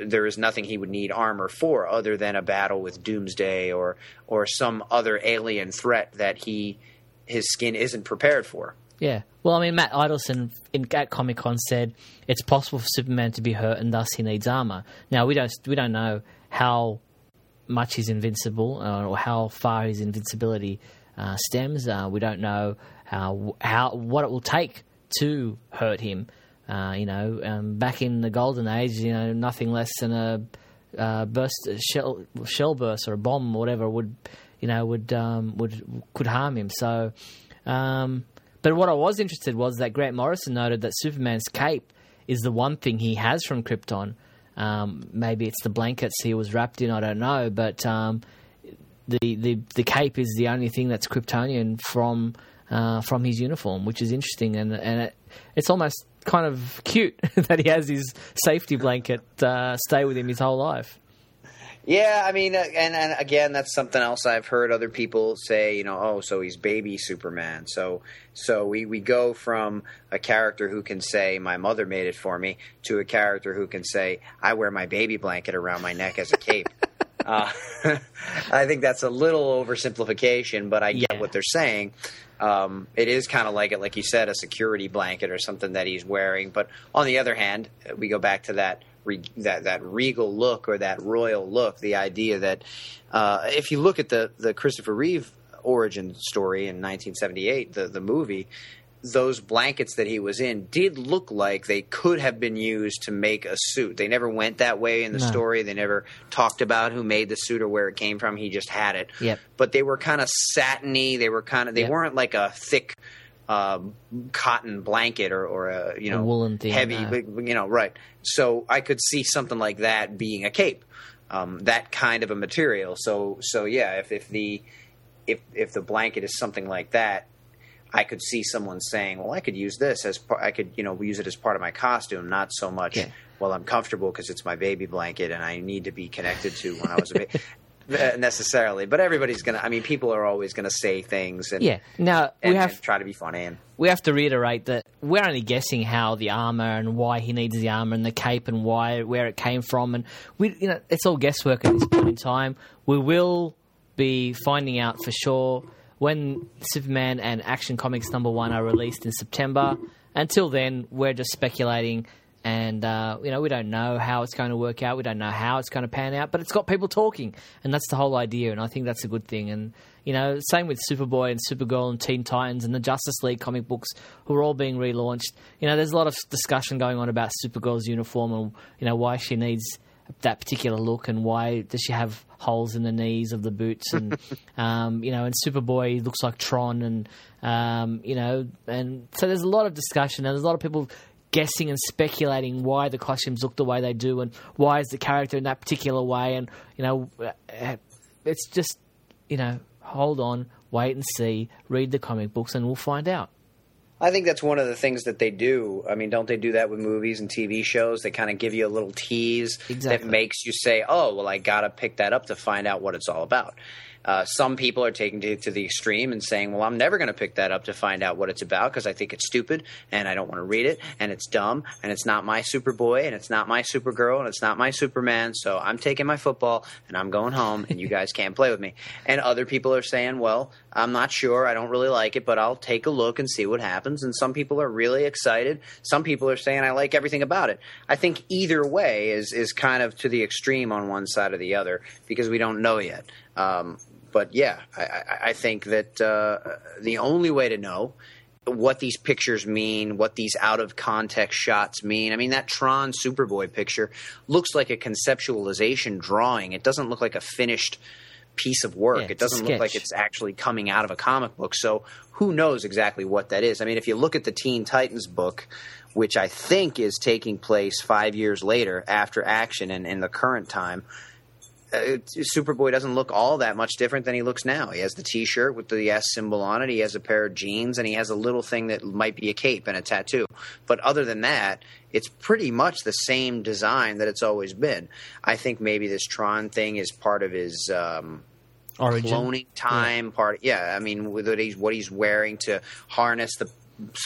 there is nothing he would need armor for other than a battle with Doomsday or or some other alien threat that he his skin isn't prepared for. Yeah. Well, I mean, Matt Idelson in, at Comic-Con said it's possible for Superman to be hurt and thus he needs armor. Now, we don't we don't know how much he's invincible uh, or how far his invincibility uh, stems. Uh, we don't know how, how what it will take to hurt him. Uh, you know, um, back in the Golden Age, you know, nothing less than a uh, burst, a shell shell burst or a bomb or whatever would, you know, would um, would could harm him. So. Um, But what I was interested was that Grant Morrison noted that Superman's cape is the one thing he has from Krypton. Um, maybe it's the blankets he was wrapped in, I don't know. But um, the, the the cape is the only thing that's Kryptonian from uh, from his uniform, which is interesting. And and it, it's almost kind of cute that he has his safety blanket uh, stay with him his whole life. Yeah, I mean, and, and again, that's something else I've heard other people say, you know, oh, so he's baby Superman. So so we, we go from a character who can say, my mother made it for me, to a character who can say, I wear my baby blanket around my neck as a cape. uh, I think that's a little oversimplification, but I get yeah. what they're saying. Um, it is kind of like it, like you said, a security blanket or something that he's wearing. But on the other hand, we go back to that. That that regal look or that royal look, the idea that uh, if you look at the, the Christopher Reeve origin story in nineteen seventy-eight, the, the movie, those blankets that he was in did look like they could have been used to make a suit. They never went that way in the no. story. They never talked about who made the suit or where it came from. He just had it. Yep. But they were kind of satiny. They were kind of they yep. weren't like a thick Uh, cotton blanket or, or a you know a woolen thing, heavy no. you know right. So I could see something like that being a cape, um, that kind of a material. So so yeah, if, if the if if the blanket is something like that, I could see someone saying, well, I could use this as par- I could you know use it as part of my costume, not so much yeah. well I'm comfortable because it's my baby blanket and I need to be connected to when I was a baby. Necessarily, but everybody's gonna I mean people are always gonna say things and yeah now we and, have and try to be funny, and we have to reiterate that we're only guessing how the armor and why he needs the armor and the cape and why where it came from, and we you know it's all guesswork at this point in time. We will be finding out for sure when Superman and Action Comics number one are released in September. Until then, we're just speculating, and uh, you know, we don't know how it's going to work out. We don't know how it's going to pan out, but it's got people talking, and that's the whole idea, and I think that's a good thing. And, you know, same with Superboy and Supergirl and Teen Titans and the Justice League comic books, who are all being relaunched. You know, there's a lot of discussion going on about Supergirl's uniform and, you know, why she needs that particular look and why does she have holes in the knees of the boots, and um, you know, and Superboy looks like Tron, and um, you know, and so there's a lot of discussion and there's a lot of people guessing and speculating why the costumes look the way they do and why is the character in that particular way, and you know, it's just, you know, hold on, wait and see, read the comic books and we'll find out. I think that's one of the things that they do. I mean, don't they do that with movies and T V shows? They kind of give you a little tease exactly. that makes you say, oh, well, I got to pick that up to find out what it's all about. Uh, some people are taking it to the extreme and saying, well, I'm never going to pick that up to find out what it's about because I think it's stupid and I don't want to read it and it's dumb and it's not my Superboy and it's not my Supergirl and it's not my Superman, so I'm taking my football and I'm going home and you guys can't play with me. And other people are saying, well, I'm not sure. I don't really like it, but I'll take a look and see what happens. And some people are really excited. Some people are saying I like everything about it. I think either way is is kind of to the extreme on one side or the other because we don't know yet. Um, but, yeah, I, I think that uh, the only way to know what these pictures mean, what these out-of-context shots mean. I mean, that Tron Superboy picture looks like a conceptualization drawing. It doesn't look like a finished piece of work. Yeah, it doesn't look like it's actually coming out of a comic book. So who knows exactly what that is? I mean, if you look at the Teen Titans book, which I think is taking place five years later after Action and in the current time, uh, Superboy doesn't look all that much different than he looks now. He has the T-shirt with the S symbol on it. He has a pair of jeans, and he has a little thing that might be a cape and a tattoo. But other than that, it's pretty much the same design that it's always been. I think maybe this Tron thing is part of his um, cloning time. Yeah. Part, yeah, I mean, with what he's, what he's wearing to harness the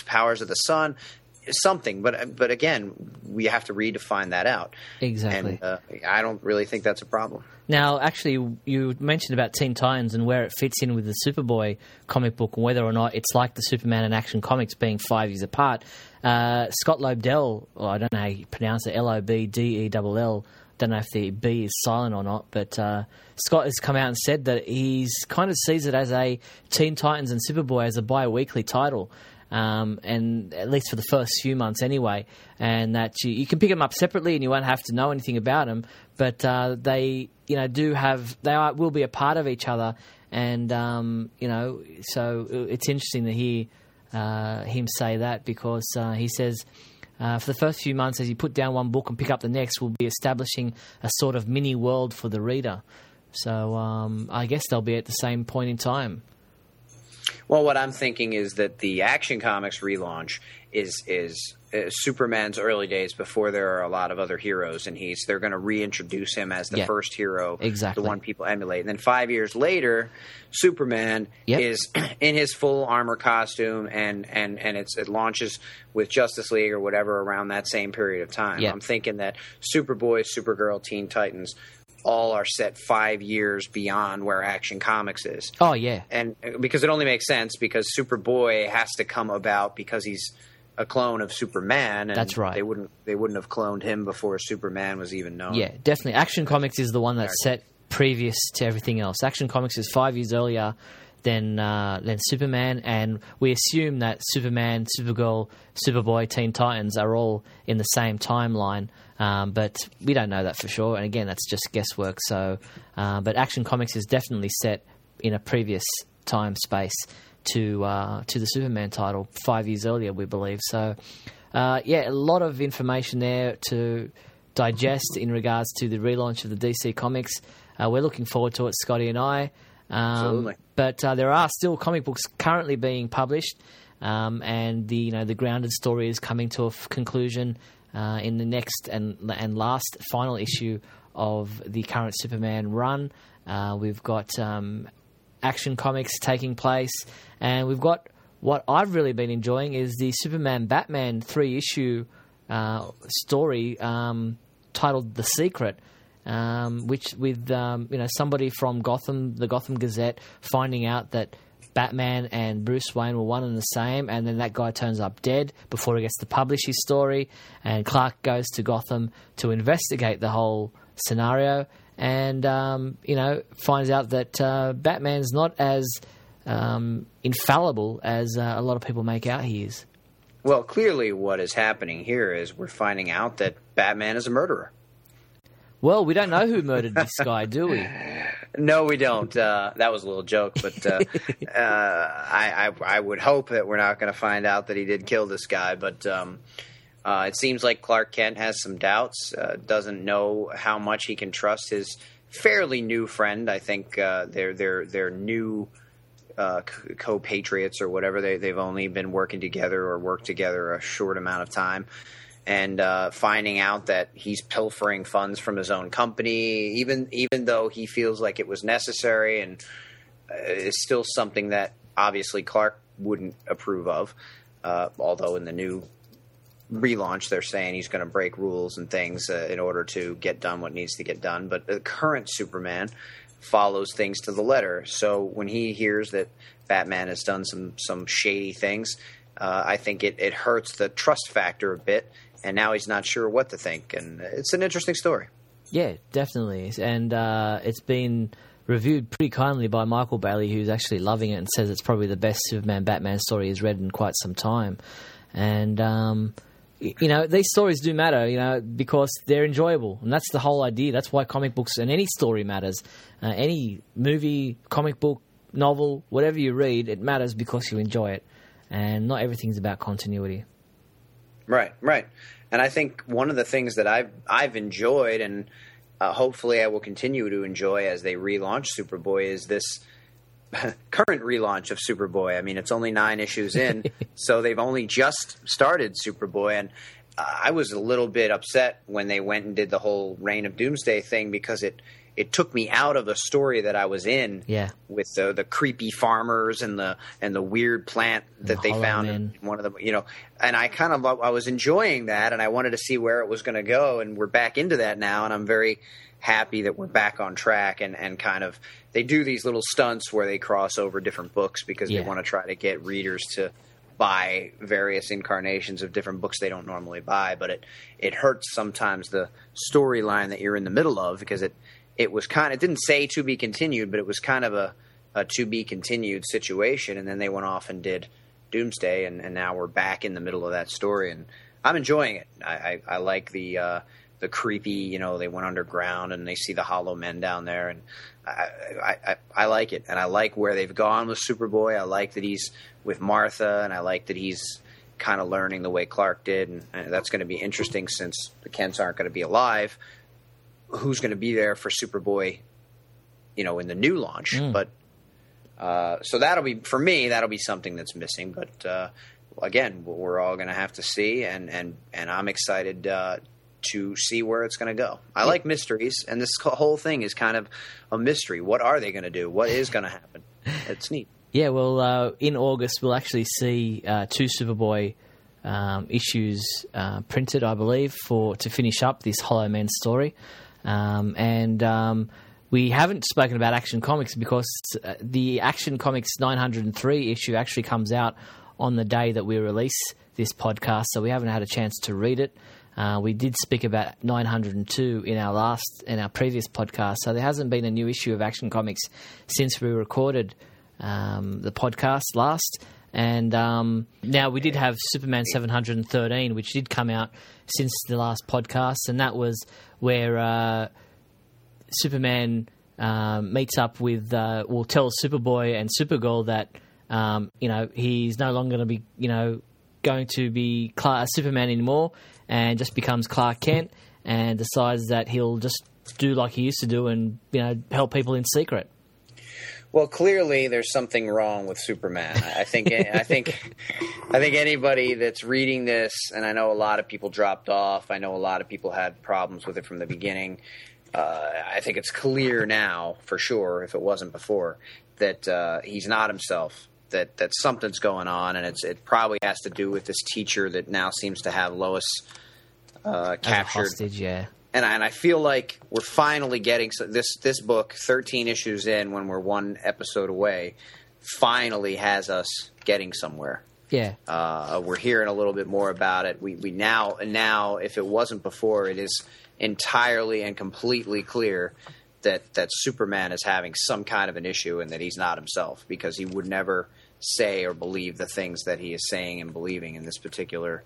powers of the sun. Something, but but again, we have to redefine that out. Exactly. And, uh, I don't really think that's a problem. Now, actually, you mentioned about Teen Titans and where it fits in with the Superboy comic book and whether or not it's like the Superman and Action Comics being five years apart. Uh, Scott Lobdell, well, I don't know how you pronounce it, L O B D E L L, don't know if the B is silent or not, but uh, Scott has come out and said that he's kind of sees it as a Teen Titans and Superboy as a bi-weekly title. Um, and at least for the first few months anyway, and that you, you can pick them up separately and you won't have to know anything about them, but uh, they, you know, do have, they are, will be a part of each other, and, um, you know, so it's interesting to hear uh, him say that because uh, he says, uh, for the first few months as you put down one book and pick up the next, we'll be establishing a sort of mini world for the reader. So um, I guess they'll be at the same point in time. Well, what I'm thinking is that the Action Comics relaunch is is uh, Superman's early days before there are a lot of other heroes, and he's they're going to reintroduce him as the yeah, first hero, exactly. the one people emulate. And then five years later, Superman yep. is in his full armor costume, and, and, and it's, it launches with Justice League or whatever around that same period of time. Yep. I'm thinking that Superboy, Supergirl, Teen Titans – all are set five years beyond where Action Comics is. Oh, yeah. And because it only makes sense because Superboy has to come about because he's a clone of Superman. And that's right. They wouldn't, they wouldn't have cloned him before Superman was even known. Yeah, definitely. Action Comics is the one that's set previous to everything else. Action Comics is five years earlier than uh, than Superman, and we assume that Superman, Supergirl, Superboy, Teen Titans are all in the same timeline. Um, but we don't know that for sure, and again, that's just guesswork. So, uh, but Action Comics is definitely set in a previous time space to uh, to the Superman title five years earlier, we believe. So, uh, yeah, a lot of information there to digest in regards to the relaunch of the D C Comics. Uh, we're looking forward to it, Scotty and I. Um, Absolutely. But uh, there are still comic books currently being published, um, and the you know the Grounded story is coming to a f- conclusion. Uh, in the next and and last final issue of the current Superman run, uh, we've got um, Action Comics taking place, and we've got what I've really been enjoying is the Superman Batman three issue uh, story um, titled "The Secret," um, which with um, you know somebody from Gotham, the Gotham Gazette, finding out that Batman and Bruce Wayne were one and the same, and then that guy turns up dead before he gets to publish his story, and Clark goes to Gotham to investigate the whole scenario and, um, you know, finds out that uh, Batman's not as um, infallible as uh, a lot of people make out he is. Well, clearly what is happening here is we're finding out that Batman is a murderer. Well, we don't know who murdered this guy, do we? No, we don't. Uh, that was a little joke, but uh, uh, I, I, I would hope that we're not going to find out that he did kill this guy. But um, uh, it seems like Clark Kent has some doubts, uh, doesn't know how much he can trust his fairly new friend. I think uh, they're, they're, they're new uh, co-patriots or whatever. They, they've only been working together or worked together a short amount of time. And uh, finding out that he's pilfering funds from his own company, even even though he feels like it was necessary, and uh, is still something that obviously Clark wouldn't approve of. Uh, although in the new relaunch, they're saying he's going to break rules and things uh, in order to get done what needs to get done. But the current Superman follows things to the letter. So when he hears that Batman has done some, some shady things, uh, I think it, it hurts the trust factor a bit. And now he's not sure what to think, and it's an interesting story. Yeah, definitely, and uh, it's been reviewed pretty kindly by Michael Bailey, who's actually loving it and says it's probably the best Superman-Batman story he's read in quite some time. And, um, you know, these stories do matter, you know, because they're enjoyable, and that's the whole idea. That's why comic books and any story matters. Uh, any movie, comic book, novel, whatever you read, it matters because you enjoy it, and not everything's about continuity. Right, right. And I think one of the things that I've I've enjoyed, and uh, hopefully I will continue to enjoy as they relaunch Superboy, is this current relaunch of Superboy. I mean, it's only nine issues in, so they've only just started Superboy. And uh, I was a little bit upset when they went and did the whole Reign of Doomsday thing, because it – it took me out of the story that I was in, yeah. with the, the creepy farmers and the and the weird plant that and they Hollow found Man. In one of the, you know, and I kind of I was enjoying that, and I wanted to see where it was going to go, and we're back into that now, and I'm very happy that we're back on track, and, and kind of they do these little stunts where they cross over different books because yeah. they want to try to get readers to buy various incarnations of different books they don't normally buy, but it it hurts sometimes the storyline that you're in the middle of, because it. It was kind of, it didn't say to be continued, but it was kind of a, a to be continued situation. And then they went off and did Doomsday, and, and now we're back in the middle of that story. And I'm enjoying it. I, I, I like the uh, the creepy, you know, they went underground and they see the Hollow Men down there, and I, I, I, I like it. And I like where they've gone with Superboy. I like that he's with Martha, and I like that he's kind of learning the way Clark did. And, and that's going to be interesting since the Kents aren't going to be alive. Who's going to be there for Superboy, you know, in the new launch. Mm. But uh, so that'll be, for me, that'll be something that's missing. But uh, again, we're all going to have to see, and, and, and I'm excited uh, to see where it's going to go. I like mysteries, and this whole thing is kind of a mystery. What are they going to do? What is going to happen? It's neat. Yeah, well, uh, in August, we'll actually see uh, two Superboy um, issues uh, printed, I believe, for to finish up this Hollow Man story. Um, and um, we haven't spoken about Action Comics because uh, the Action Comics nine hundred three issue actually comes out on the day that we release this podcast, so we haven't had a chance to read it. Uh, we did speak about nine hundred two in our last in our previous podcast, so there hasn't been a new issue of Action Comics since we recorded um, the podcast last. And um, now we did have Superman seven hundred thirteen, which did come out since the last podcast, and that was where uh, Superman uh, meets up with, uh, well, tells Superboy and Supergirl that, um, you know, he's no longer going to be, you know, going to be Clark, Superman anymore, and just becomes Clark Kent, and decides that he'll just do like he used to do and, you know, help people in secret. Well, clearly there's something wrong with Superman. I think I think I think anybody that's reading this, and I know a lot of people dropped off. I know a lot of people had problems with it from the beginning. Uh, I think it's clear now, for sure, if it wasn't before, that uh, he's not himself. That that something's going on, and it's it probably has to do with this teacher that now seems to have Lois uh, captured. As a hostage, yeah. And I, and I feel like we're finally getting so this this book, thirteen issues in, when we're one episode away, finally has us getting somewhere. Yeah, uh, we're hearing a little bit more about it. We we now now if it wasn't before, it is entirely and completely clear that that Superman is having some kind of an issue and that he's not himself, because he would never say or believe the things that he is saying and believing in this particular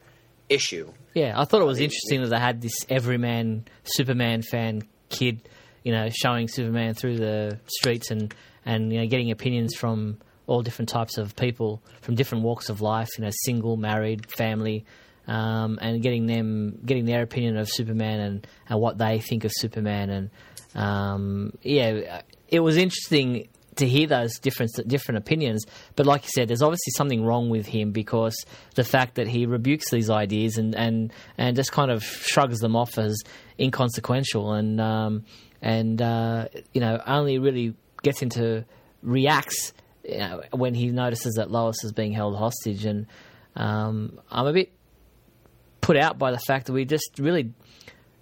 issue. Yeah, I thought it was interesting that they had this everyman Superman fan kid, you know, showing Superman through the streets and, and you know, getting opinions from all different types of people from different walks of life, you know, single, married, family, um, and getting them getting their opinion of Superman and, and what they think of Superman. And um, yeah, it was interesting to hear those different different opinions. But like you said, there's obviously something wrong with him, because the fact that he rebukes these ideas and, and, and just kind of shrugs them off as inconsequential and, um, and uh, you know, only really gets into reacts, you know, when he notices that Lois is being held hostage. And um, I'm a bit put out by the fact that we just really,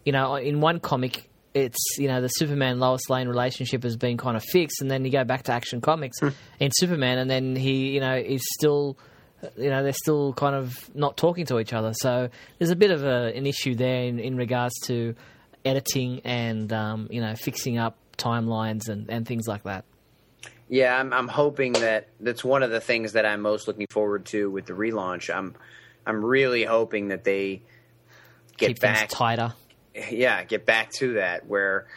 you know, in one comic, it's, you know, the Superman-Lois Lane relationship has been kind of fixed, and then you go back to Action Comics mm. in Superman, and then he, you know, is still, you know, they're still kind of not talking to each other. So there's a bit of a, an issue there in, in regards to editing and, um, you know, fixing up timelines and, and things like that. Yeah, I'm, I'm hoping that that's one of the things that I'm most looking forward to with the relaunch. I'm, I'm really hoping that they get Keep back things tighter. Yeah, get back to that where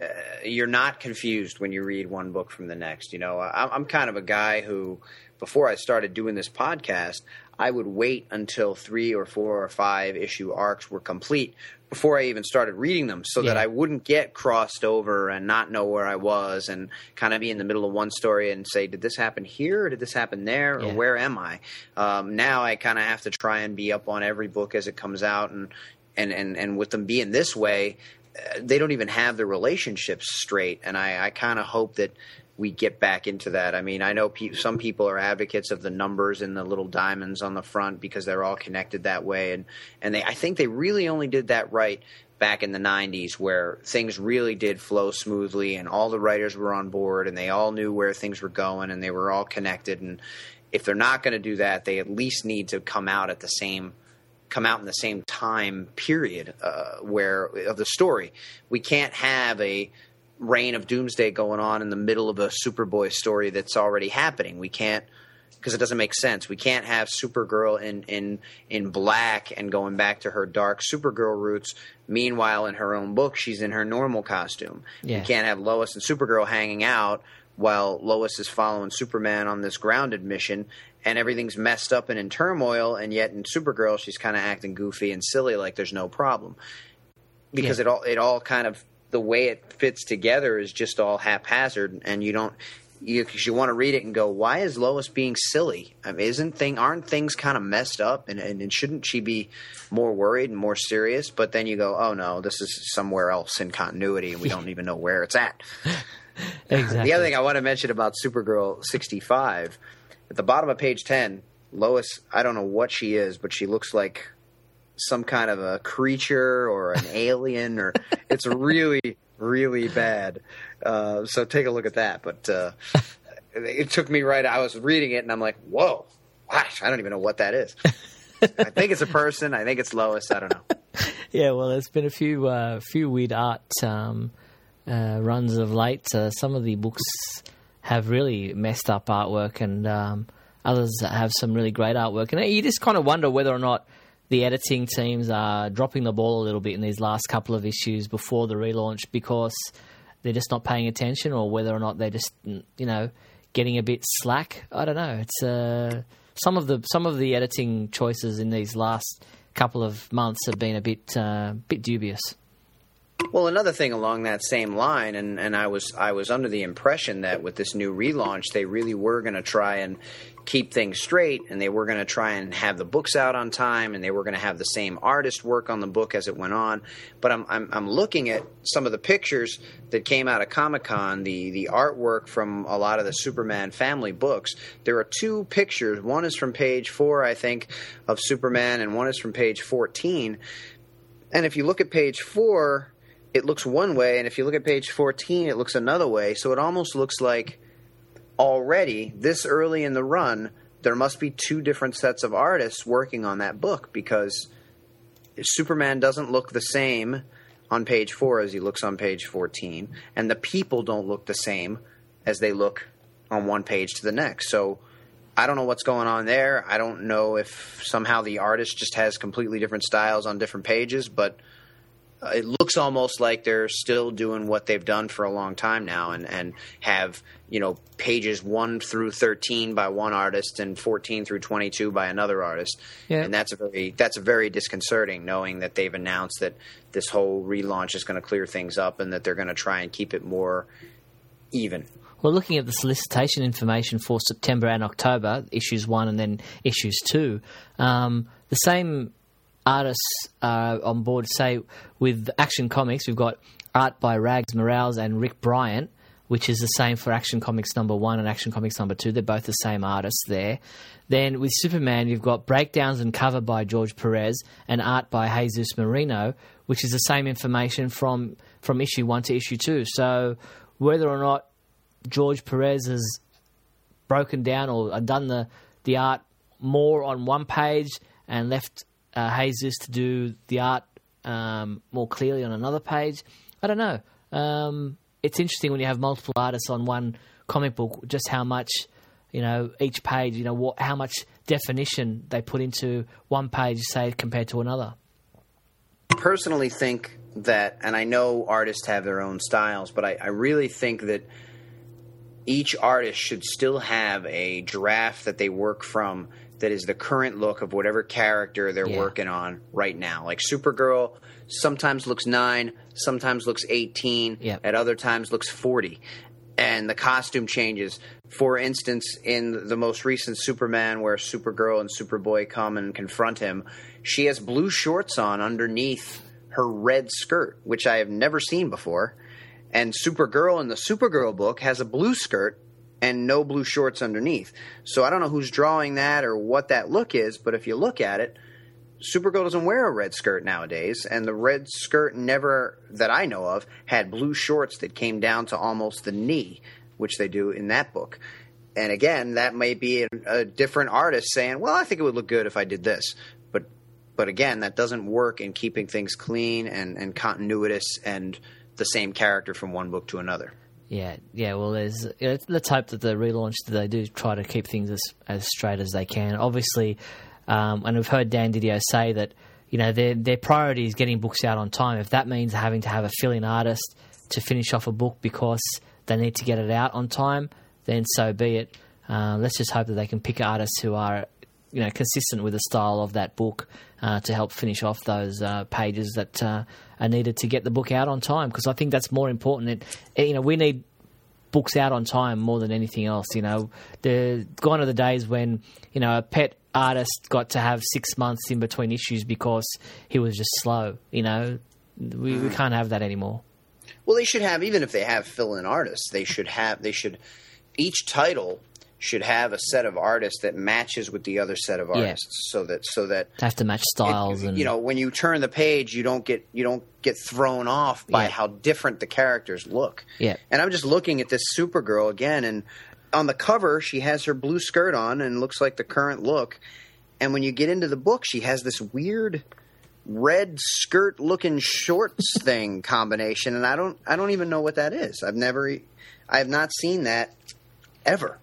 uh, you're not confused when you read one book from the next. You know, I, I'm kind of a guy who, before I started doing this podcast, I would wait until three or four or five issue arcs were complete before I even started reading them, so yeah. that I wouldn't get crossed over and not know where I was and kind of be in the middle of one story and say, did this happen here or did this happen there or yeah. where am I? Um, now I kind of have to try and be up on every book as it comes out, and and, and, and with them being this way, uh, they don't even have their relationships straight, and I, I kind of hope that we get back into that. I mean, I know pe- some people are advocates of the numbers and the little diamonds on the front because they're all connected that way, and, and they I think they really only did that right back in the nineties, where things really did flow smoothly and all the writers were on board and they all knew where things were going and they were all connected. And if they're not going to do that, they at least need to come out at the same come out in the same time period uh, where of the story. We can't have a reign of Doomsday going on in the middle of a Superboy story that's already happening. We can't, because it doesn't make sense. We can't have Supergirl in, in in black and going back to her dark Supergirl roots. Meanwhile, in her own book, she's in her normal costume. Yeah. We can't have Lois and Supergirl hanging out while Lois is following Superman on this grounded mission, and everything's messed up and in turmoil, and yet in Supergirl she's kind of acting goofy and silly like there's no problem. Because yeah. it all it all kind of – the way it fits together is just all haphazard, and you don't you, – you want to read it and go, why is Lois being silly? I mean, isn't thing, aren't things kind of messed up, and, and, and shouldn't she be more worried and more serious? But then you go, oh no, this is somewhere else in continuity and we don't even know where it's at. Exactly. The other thing I want to mention about Supergirl sixty-five, at the bottom of page ten, Lois, I don't know what she is, but she looks like some kind of a creature or an alien, or it's really, really bad. Uh, so take a look at that. But uh, it took me right – I was reading it and I'm like, whoa, gosh, I don't even know what that is. I think it's a person. I think it's Lois. I don't know. Yeah, well, there's been a few uh, few weird art um Uh, runs of late. Uh, some of the books have really messed up artwork, and um, others have some really great artwork. And you just kind of wonder whether or not the editing teams are dropping the ball a little bit in these last couple of issues before the relaunch, because they're just not paying attention, or whether or not they're just, you know, getting a bit slack. I don't know. It's uh, some of the some of the editing choices in these last couple of months have been a bit uh, bit dubious. Well, another thing along that same line, and, and I was I was under the impression that with this new relaunch, they really were going to try and keep things straight, and they were going to try and have the books out on time, and they were going to have the same artist work on the book as it went on. But I'm I'm, I'm looking at some of the pictures that came out of Comic Con, the, the artwork from a lot of the Superman family books. There are two pictures. One is from page four, I think, of Superman, and one is from page fourteen. And if you look at page four, it looks one way, and if you look at page fourteen, it looks another way. So it almost looks like already this early in the run, there must be two different sets of artists working on that book, because Superman doesn't look the same on page four as he looks on page fourteen, and the people don't look the same as they look on one page to the next. So I don't know what's going on there. I don't know if somehow the artist just has completely different styles on different pages, but it looks almost like they're still doing what they've done for a long time now, and, and have, you know, pages one through thirteen by one artist and fourteen through twenty-two by another artist. Yeah. And that's a very that's a very disconcerting, knowing that they've announced that this whole relaunch is going to clear things up and that they're going to try and keep it more even. Well, looking at the solicitation information for September and October, issues one and then issues two, um, the same artists uh, on board, say, with Action Comics, we've got art by Rags Morales and Rick Bryant, which is the same for Action Comics number one and Action Comics number two. They're both the same artists there. Then with Superman, you've got breakdowns and cover by George Perez and art by Jesus Marino, which is the same information from, from issue one to issue two. So whether or not George Perez has broken down or done the, the art more on one page and left uh, Jesus to do the art um, more clearly on another page, I don't know. Um, it's interesting when you have multiple artists on one comic book, just how much, you know, each page, you know, what, how much definition they put into one page, say, compared to another. I personally think that, and I know artists have their own styles, but I, I really think that each artist should still have a draft that they work from that is the current look of whatever character they're yeah. working on right now. Like Supergirl sometimes looks nine, sometimes looks eighteen, yep. at other times looks forty. And the costume changes. For instance, in the most recent Superman where Supergirl and Superboy come and confront him, she has blue shorts on underneath her red skirt, which I have never seen before. And Supergirl in the Supergirl book has a blue skirt and no blue shorts underneath. So I don't know who's drawing that or what that look is, but if you look at it, Supergirl doesn't wear a red skirt nowadays, and the red skirt never, that I know of, had blue shorts that came down to almost the knee, which they do in that book. And again, that may be a, a different artist saying, well, I think it would look good if I did this. But but again, that doesn't work in keeping things clean and, and continuous and the same character from one book to another. Yeah, yeah. Well, there's, let's hope that the relaunch, that they do try to keep things as, as straight as they can. Obviously, um, and we've heard Dan Didio say that, you know, their their priority is getting books out on time. If that means having to have a fill-in artist to finish off a book because they need to get it out on time, then so be it. Uh, let's just hope that they can pick artists who are, you know, consistent with the style of that book uh, to help finish off those uh, pages that uh, are needed to get the book out on time, because I think that's more important. It, you know, we need books out on time more than anything else. You know, the gone are the days when, you know, a pet artist got to have six months in between issues because he was just slow. You know, we, we can't have that anymore. Well, they should have, even if they have fill-in artists, they should have, they should, each title should have a set of artists that matches with the other set of artists, yeah. so that so that have to match styles. It, and you know, when you turn the page, you don't get you don't get thrown off by yeah. how different the characters look. Yeah, and I'm just looking at this Supergirl again, and on the cover she has her blue skirt on and looks like the current look. And when you get into the book, she has this weird red skirt looking shorts thing combination, and I don't I don't even know what that is. I've never I have not seen that ever.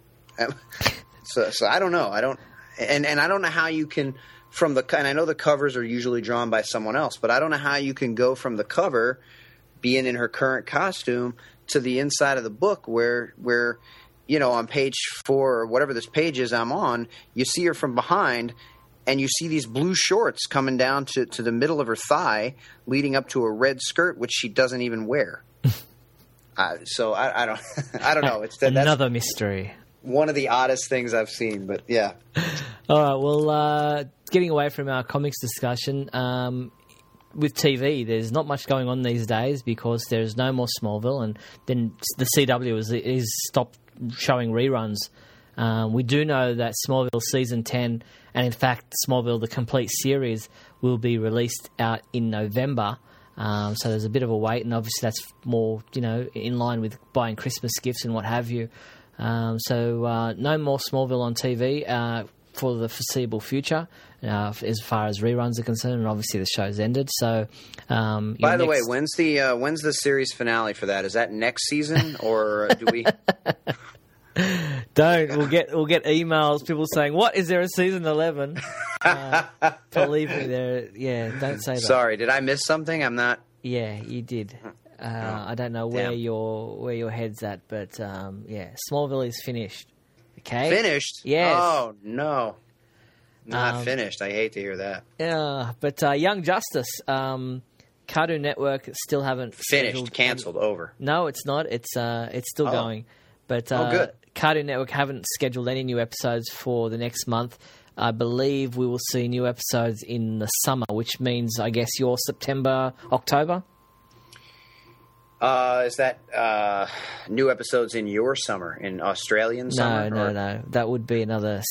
So, so I don't know. I don't, and, and I don't know how you can from the, and I know the covers are usually drawn by someone else, but I don't know how you can go from the cover being in her current costume to the inside of the book where, where, you know, on page four or whatever this page is I'm on, you see her from behind and you see these blue shorts coming down to, to the middle of her thigh leading up to a red skirt, which she doesn't even wear. uh, so I, I don't, I don't know. It's that, another that's, mystery. One of the oddest things I've seen, but yeah. All right, well, uh, getting away from our comics discussion, um, with T V, there's not much going on these days because there's no more Smallville, and then the C W is, is stopped showing reruns. Um, we do know that Smallville Season ten, and in fact Smallville the complete series, will be released out in November. Um, so there's a bit of a wait, and obviously that's more, you know, in line with buying Christmas gifts and what have you. Um, so uh, no more Smallville on T V uh, for the foreseeable future, uh, as far as reruns are concerned, and obviously the show's ended. So, um, by the next... way, when's the uh, when's the series finale for that? Is that next season, or do we? Don't. We'll get we'll get emails, people saying, "What, is there a season eleven?" Uh, believe me, there. Yeah, don't say that. Sorry, did I miss something? I'm not. Yeah, you did. Uh, I don't know where Damn. your where your head's at, but um, yeah, Smallville is finished. Okay, finished. Yes. Oh no, not um, finished. I hate to hear that. Yeah, uh, but uh, Young Justice, um, Cartoon Network still haven't finished. Scheduled... Cancelled. Over. No, it's not. It's uh, it's still oh. going. But uh, oh, good. Cartoon Network haven't scheduled any new episodes for the next month. I believe we will see new episodes in the summer, which means, I guess, your September, October. Uh, is that uh, new episodes in your summer, in Australian no, summer? No, no, no. That would be another.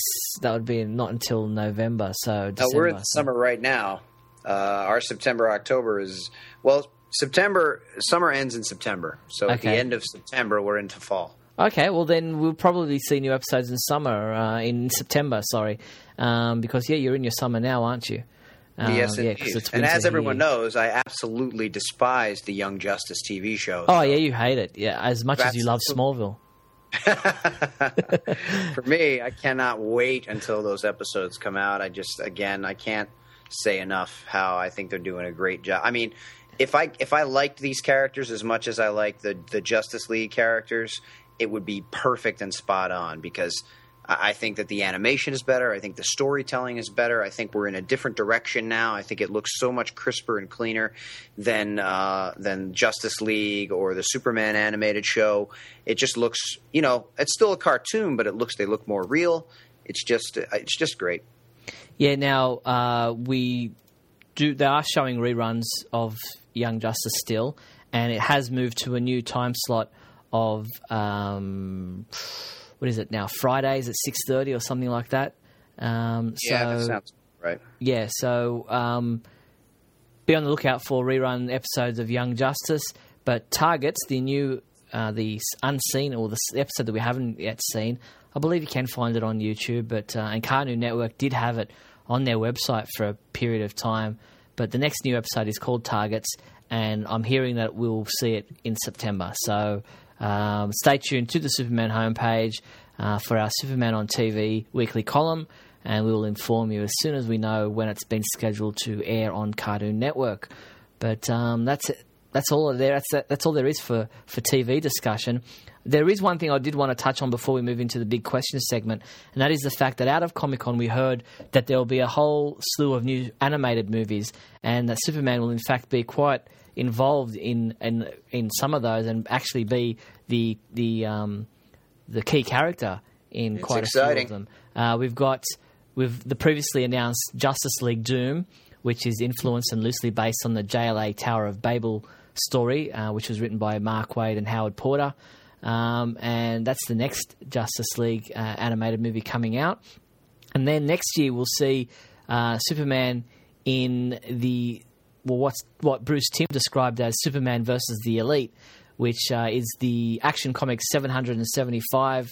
That would be not until November. So December, we're in the summer right now. Uh, our September, October is well. September summer ends in September, so okay. at the end of September, we're into fall. Okay, well then we'll probably see new episodes in summer, uh, in September. Sorry, um, because yeah, you're in your summer now, aren't you? Um, yes, yeah, it's and as everyone here. knows, I absolutely despise the Young Justice T V show. So. Oh yeah, you hate it, yeah, as much That's as you love Smallville. For me, I cannot wait until those episodes come out. I just, again, I can't say enough how I think they're doing a great job. I mean, if I if I liked these characters as much as I like the the Justice League characters, it would be perfect and spot on, because I think that the animation is better. I think the storytelling is better. I think we're in a different direction now. I think it looks so much crisper and cleaner than uh, than Justice League or the Superman animated show. It just looks, you know, it's still a cartoon, but it looks they look more real. It's just it's just great. Yeah. Now uh, we do. They are showing reruns of Young Justice still, and it has moved to a new time slot of. Um, What is it now? Fridays at six thirty or something like that. Um, so, yeah, that sounds right. Yeah, so um, be on the lookout for rerun episodes of Young Justice. But Targets, the new, uh, the unseen or the episode that we haven't yet seen, I believe you can find it on YouTube. But uh, and Cartoon Network did have it on their website for a period of time. But the next new episode is called Targets, and I'm hearing that we'll see it in September. So. Um, stay tuned to the Superman homepage uh, for our Superman on T V weekly column, and we will inform you as soon as we know when it's been scheduled to air on Cartoon Network. But um, that's it. That's all there. That's that's all there is for, for T V discussion. There is one thing I did want to touch on before we move into the big question segment, and that is the fact that out of Comic Con we heard that there will be a whole slew of new animated movies, and that Superman will in fact be quite involved in in, in some of those, and actually be the the um, the key character in it's quite exciting. a few of them. Uh, we've got we've the previously announced Justice League Doom, which is influenced and loosely based on the J L A Tower of Babel story, uh, which was written by Mark Waid and Howard Porter. Um, and that's the next Justice League uh, animated movie coming out. And then next year we'll see uh, Superman in the well, what's what Bruce Timm described as Superman versus the Elite, which uh, is the Action Comics seven hundred seventy-five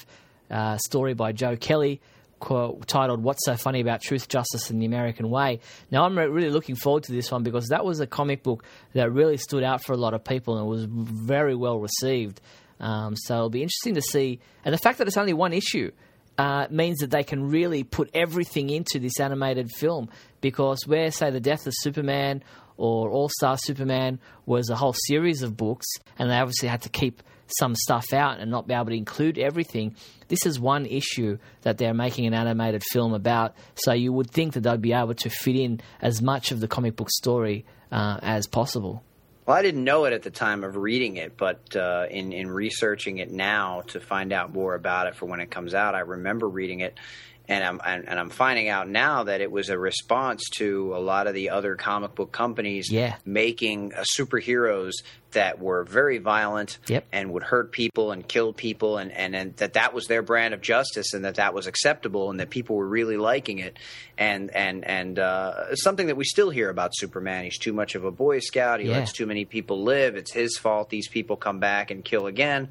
uh, story by Joe Kelly, quote, titled "What's So Funny About Truth, Justice, and the American Way." Now, I'm really looking forward to this one, because that was a comic book that really stood out for a lot of people and was very well received. Um, so it'll be interesting to see. And the fact that it's only one issue uh, means that they can really put everything into this animated film, because where, say, The Death of Superman or All-Star Superman was a whole series of books, and they obviously had to keep some stuff out and not be able to include everything. This is one issue that they're making an animated film about, so you would think that they'd be able to fit in as much of the comic book story uh, as possible. Well, I didn't know it at the time of reading it, but uh, in, in researching it now to find out more about it for when it comes out, I remember reading it And I'm and I'm finding out now that it was a response to a lot of the other comic book companies yeah. making uh, superheroes that were very violent yep. and would hurt people and kill people, and, and, and that that was their brand of justice, and that that was acceptable, and that people were really liking it. And and and uh, something that we still hear about Superman: he's too much of a Boy Scout. He yeah. lets too many people live. It's his fault. These people come back and kill again.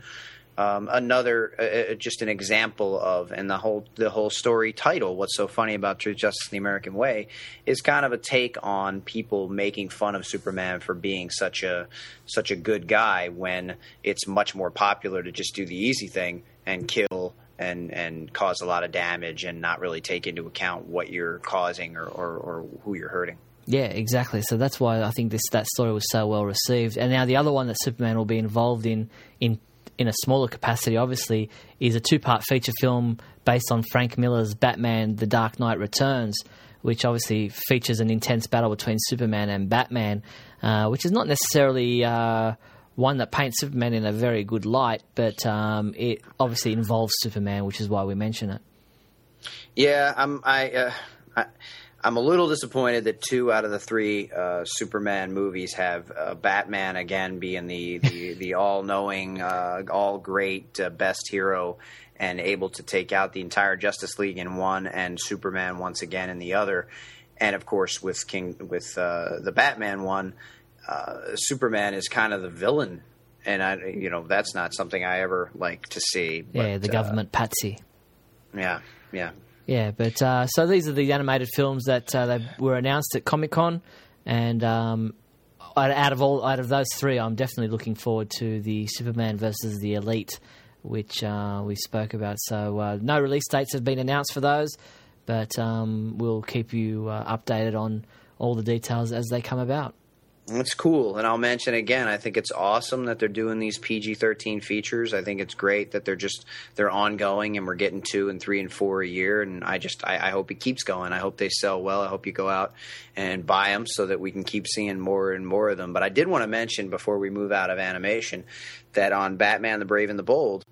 Um, another, uh, just an example of, and the whole the whole story title, "What's So Funny About True Justice in the American Way," is kind of a take on people making fun of Superman for being such a such a good guy, when it's much more popular to just do the easy thing and kill and and cause a lot of damage and not really take into account what you're causing or, or, or who you're hurting. Yeah, exactly. So that's why I think this that story was so well received. And now the other one that Superman will be involved in in in a smaller capacity, obviously, is a two-part feature film based on Frank Miller's Batman: The Dark Knight Returns, which obviously features an intense battle between Superman and Batman, uh, which is not necessarily uh, one that paints Superman in a very good light, but um, it obviously involves Superman, which is why we mention it. Yeah, I'm, I, uh, I, I'm a little disappointed that two out of the three uh, Superman movies have uh, Batman again being the, the, the all-knowing, uh, all-great, uh, best hero and able to take out the entire Justice League in one, and Superman once again in the other. And, of course, with King with uh, the Batman one, uh, Superman is kind of the villain. And, I, you know, that's not something I ever like to see. But, yeah, the government uh, patsy. Yeah, yeah. Yeah, but uh, so these are the animated films that uh, they were announced at Comic Con, and um, out of all out of those three, I'm definitely looking forward to the Superman versus the Elite, which uh, we spoke about. So uh, no release dates have been announced for those, but um, we'll keep you uh, updated on all the details as they come about. It's cool, and I'll mention again, I think it's awesome that they're doing these P G thirteen features. I think it's great that they're just they're ongoing, and we're getting two and three and four a year, and I just I, I hope it keeps going. I hope they sell well. I hope you go out and buy them so that we can keep seeing more and more of them. But I did want to mention before we move out of animation that on Batman the Brave and the Bold,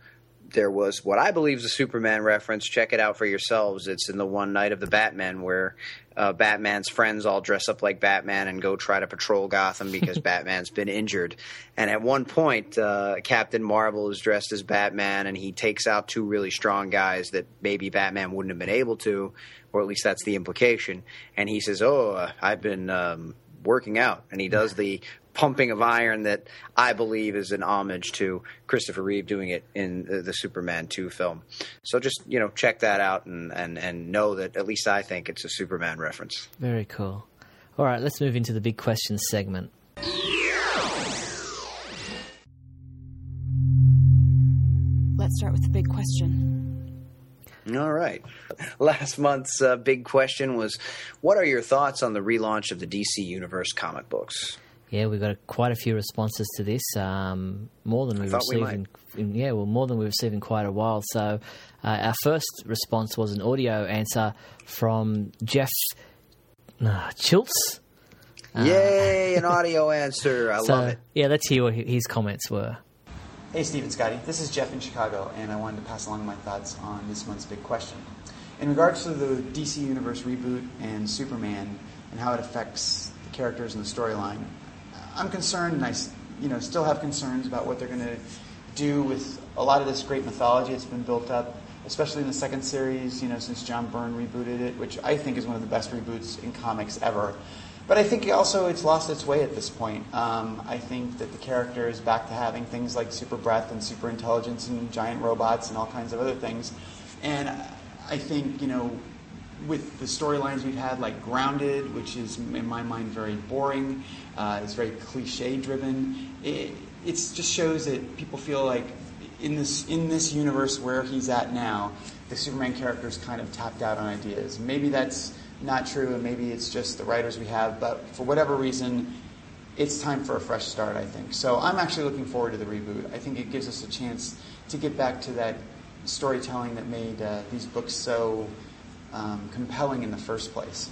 there was what I believe is a Superman reference. Check it out for yourselves. It's in the one night of the Batman where uh, Batman's friends all dress up like Batman and go try to patrol Gotham because Batman's been injured. And at one point, uh, Captain Marvel is dressed as Batman, and he takes out two really strong guys that maybe Batman wouldn't have been able to, or at least that's the implication. And he says, oh, uh, I've been um, working out. And he does the pumping of iron that I believe is an homage to Christopher Reeve doing it in the, the Superman two film. So just, you know, check that out and, and, and know that at least I think it's a Superman reference. Very cool. All right, let's move into the big questions segment. Let's start with the big question. All right. Last month's uh, big question was, what are your thoughts on the relaunch of the D C Universe comic books? Yeah, we got a, quite a few responses to this, um, more than we received. We in, in, yeah, well, more than we received in quite a while. So, uh, our first response was an audio answer from Jeff uh, Chiltz. Yay, uh, an audio answer! I so, love it. Yeah, let's hear what his comments were. Hey, Steve and Scotty, this is Jeff in Chicago, and I wanted to pass along my thoughts on this month's big question in regards to the D C Universe reboot and Superman and how it affects the characters and the storyline. I'm concerned, and I, you know, still have concerns about what they're going to do with a lot of this great mythology that's been built up, especially in the second series, you know, since John Byrne rebooted it, which I think is one of the best reboots in comics ever. But I think also it's lost its way at this point. Um, I think that the character is back to having things like super breath and super intelligence and giant robots and all kinds of other things. And I think, you know, with the storylines we've had, like Grounded, which is, in my mind, very boring, uh, it's very cliche-driven, it it's just shows that people feel like in this in this universe where he's at now, the Superman character's kind of tapped out on ideas. Maybe that's not true, and maybe it's just the writers we have, but for whatever reason, it's time for a fresh start, I think. So I'm actually looking forward to the reboot. I think it gives us a chance to get back to that storytelling that made uh, these books so Um, compelling in the first place.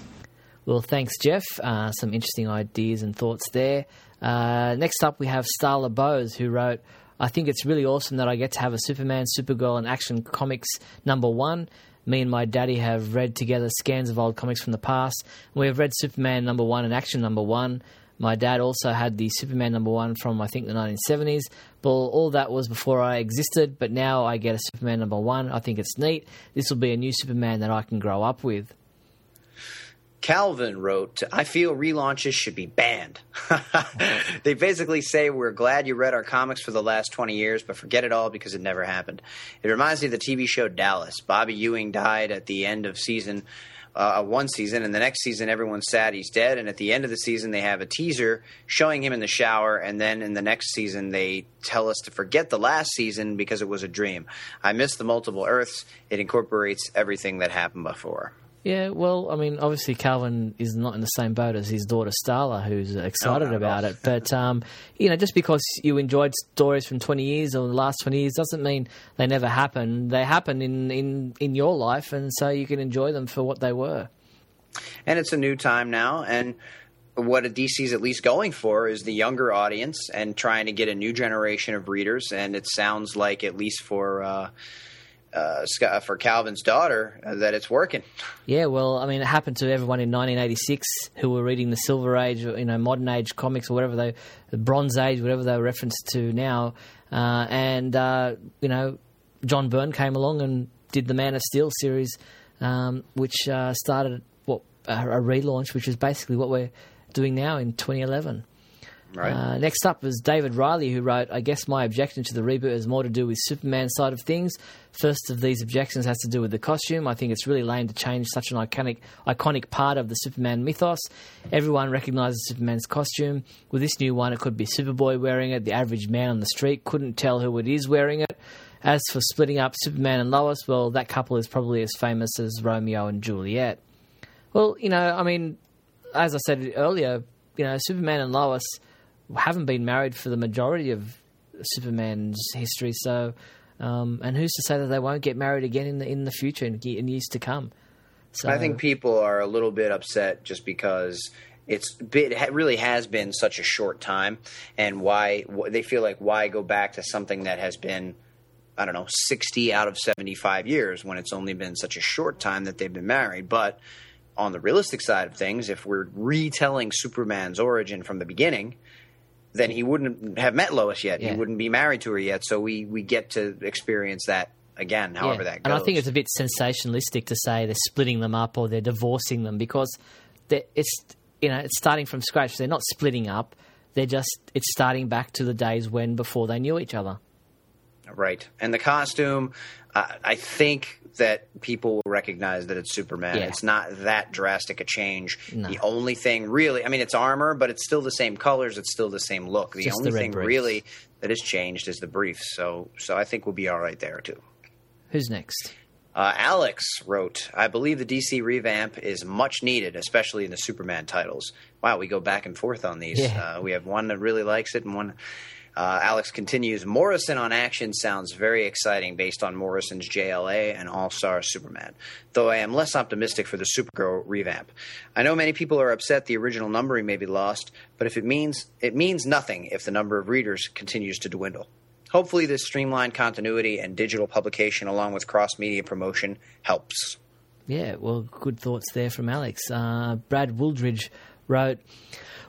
Well, thanks, Jeff. Uh, some interesting ideas and thoughts there. Uh, next up, we have Starla Bowes, who wrote, I think it's really awesome that I get to have a Superman, Supergirl, and Action Comics number one. Me and my daddy have read together scans of old comics from the past. We have read Superman number one and Action number one. My dad also had the Superman number one from, I think, the nineteen seventies. But all that was before I existed, but now I get a Superman number one. I think it's neat. This will be a new Superman that I can grow up with. Calvin wrote, I feel relaunches should be banned. They basically say, we're glad you read our comics for the last twenty years, but forget it all because it never happened. It reminds me of the T V show Dallas. Bobby Ewing died at the end of season Uh, one season, and the next season everyone's sad he's dead, and at the end of the season they have a teaser showing him in the shower, and then in the next season they tell us to forget the last season because it was a dream. I miss the multiple Earths. It incorporates everything that happened before. Yeah, well, I mean, obviously Calvin is not in the same boat as his daughter Starla, who's excited no, about it. But, um, you know, just because you enjoyed stories from twenty years or the last twenty years doesn't mean they never happen. They happen in, in, in your life, and so you can enjoy them for what they were. And it's a new time now, and what D C's at least going for is the younger audience and trying to get a new generation of readers, and it sounds like at least for uh, – Uh, for Calvin's daughter, uh, that it's working. Yeah, well, I mean, it happened to everyone in nineteen eighty-six who were reading the Silver Age, or, you know, modern age comics or whatever they, the Bronze Age, whatever they reference to now. Uh, and, uh, you know, John Byrne came along and did the Man of Steel series, um, which uh, started what a, a relaunch, which is basically what we're doing now in twenty eleven. Right. Uh, next up was David Riley, who wrote, I guess my objection to the reboot is more to do with Superman's side of things. First of these objections has to do with the costume. I think it's really lame to change such an iconic iconic part of the Superman mythos. Everyone recognises Superman's costume. With this new one, it could be Superboy wearing it. The average man on the street couldn't tell who it is wearing it. As for splitting up Superman and Lois, well, that couple is probably as famous as Romeo and Juliet. Well, you know, I mean, as I said earlier, you know, Superman and Lois haven't been married for the majority of Superman's history, so um, and who's to say that they won't get married again in the in the future and in years to come? So I think people are a little bit upset just because it's it really has been such a short time, and why they feel like why go back to something that has been, I don't know, sixty out of seventy-five years when it's only been such a short time that they've been married, but. On the realistic side of things, if we're retelling Superman's origin from the beginning, then he wouldn't have met Lois yet. Yeah. He wouldn't be married to her yet. So we, we get to experience that again, however yeah. that goes. And I think it's a bit sensationalistic to say they're splitting them up or they're divorcing them because it's you know it's starting from scratch. They're not splitting up. They're just it's starting back to the days when before they knew each other. Right. And the costume, uh, I think that people will recognize that it's Superman. Yeah. It's not that drastic a change. No. The only thing really – I mean, it's armor, but it's still the same colors. It's still the same look. The Just only the thing briefs. Really that has changed is the briefs. So, so I think we'll be all right there too. Who's next? Uh, Alex wrote, I believe the D C revamp is much needed, especially in the Superman titles. Wow, we go back and forth on these. Yeah. Uh, we have one that really likes it and one – Uh, Alex continues, Morrison on Action sounds very exciting based on Morrison's J L A and All-Star Superman, though I am less optimistic for the Supergirl revamp. I know many people are upset the original numbering may be lost, but if it means it means nothing if the number of readers continues to dwindle. Hopefully this streamlined continuity and digital publication along with cross-media promotion helps. Yeah, well, good thoughts there from Alex. Uh, Brad Wooldridge wrote,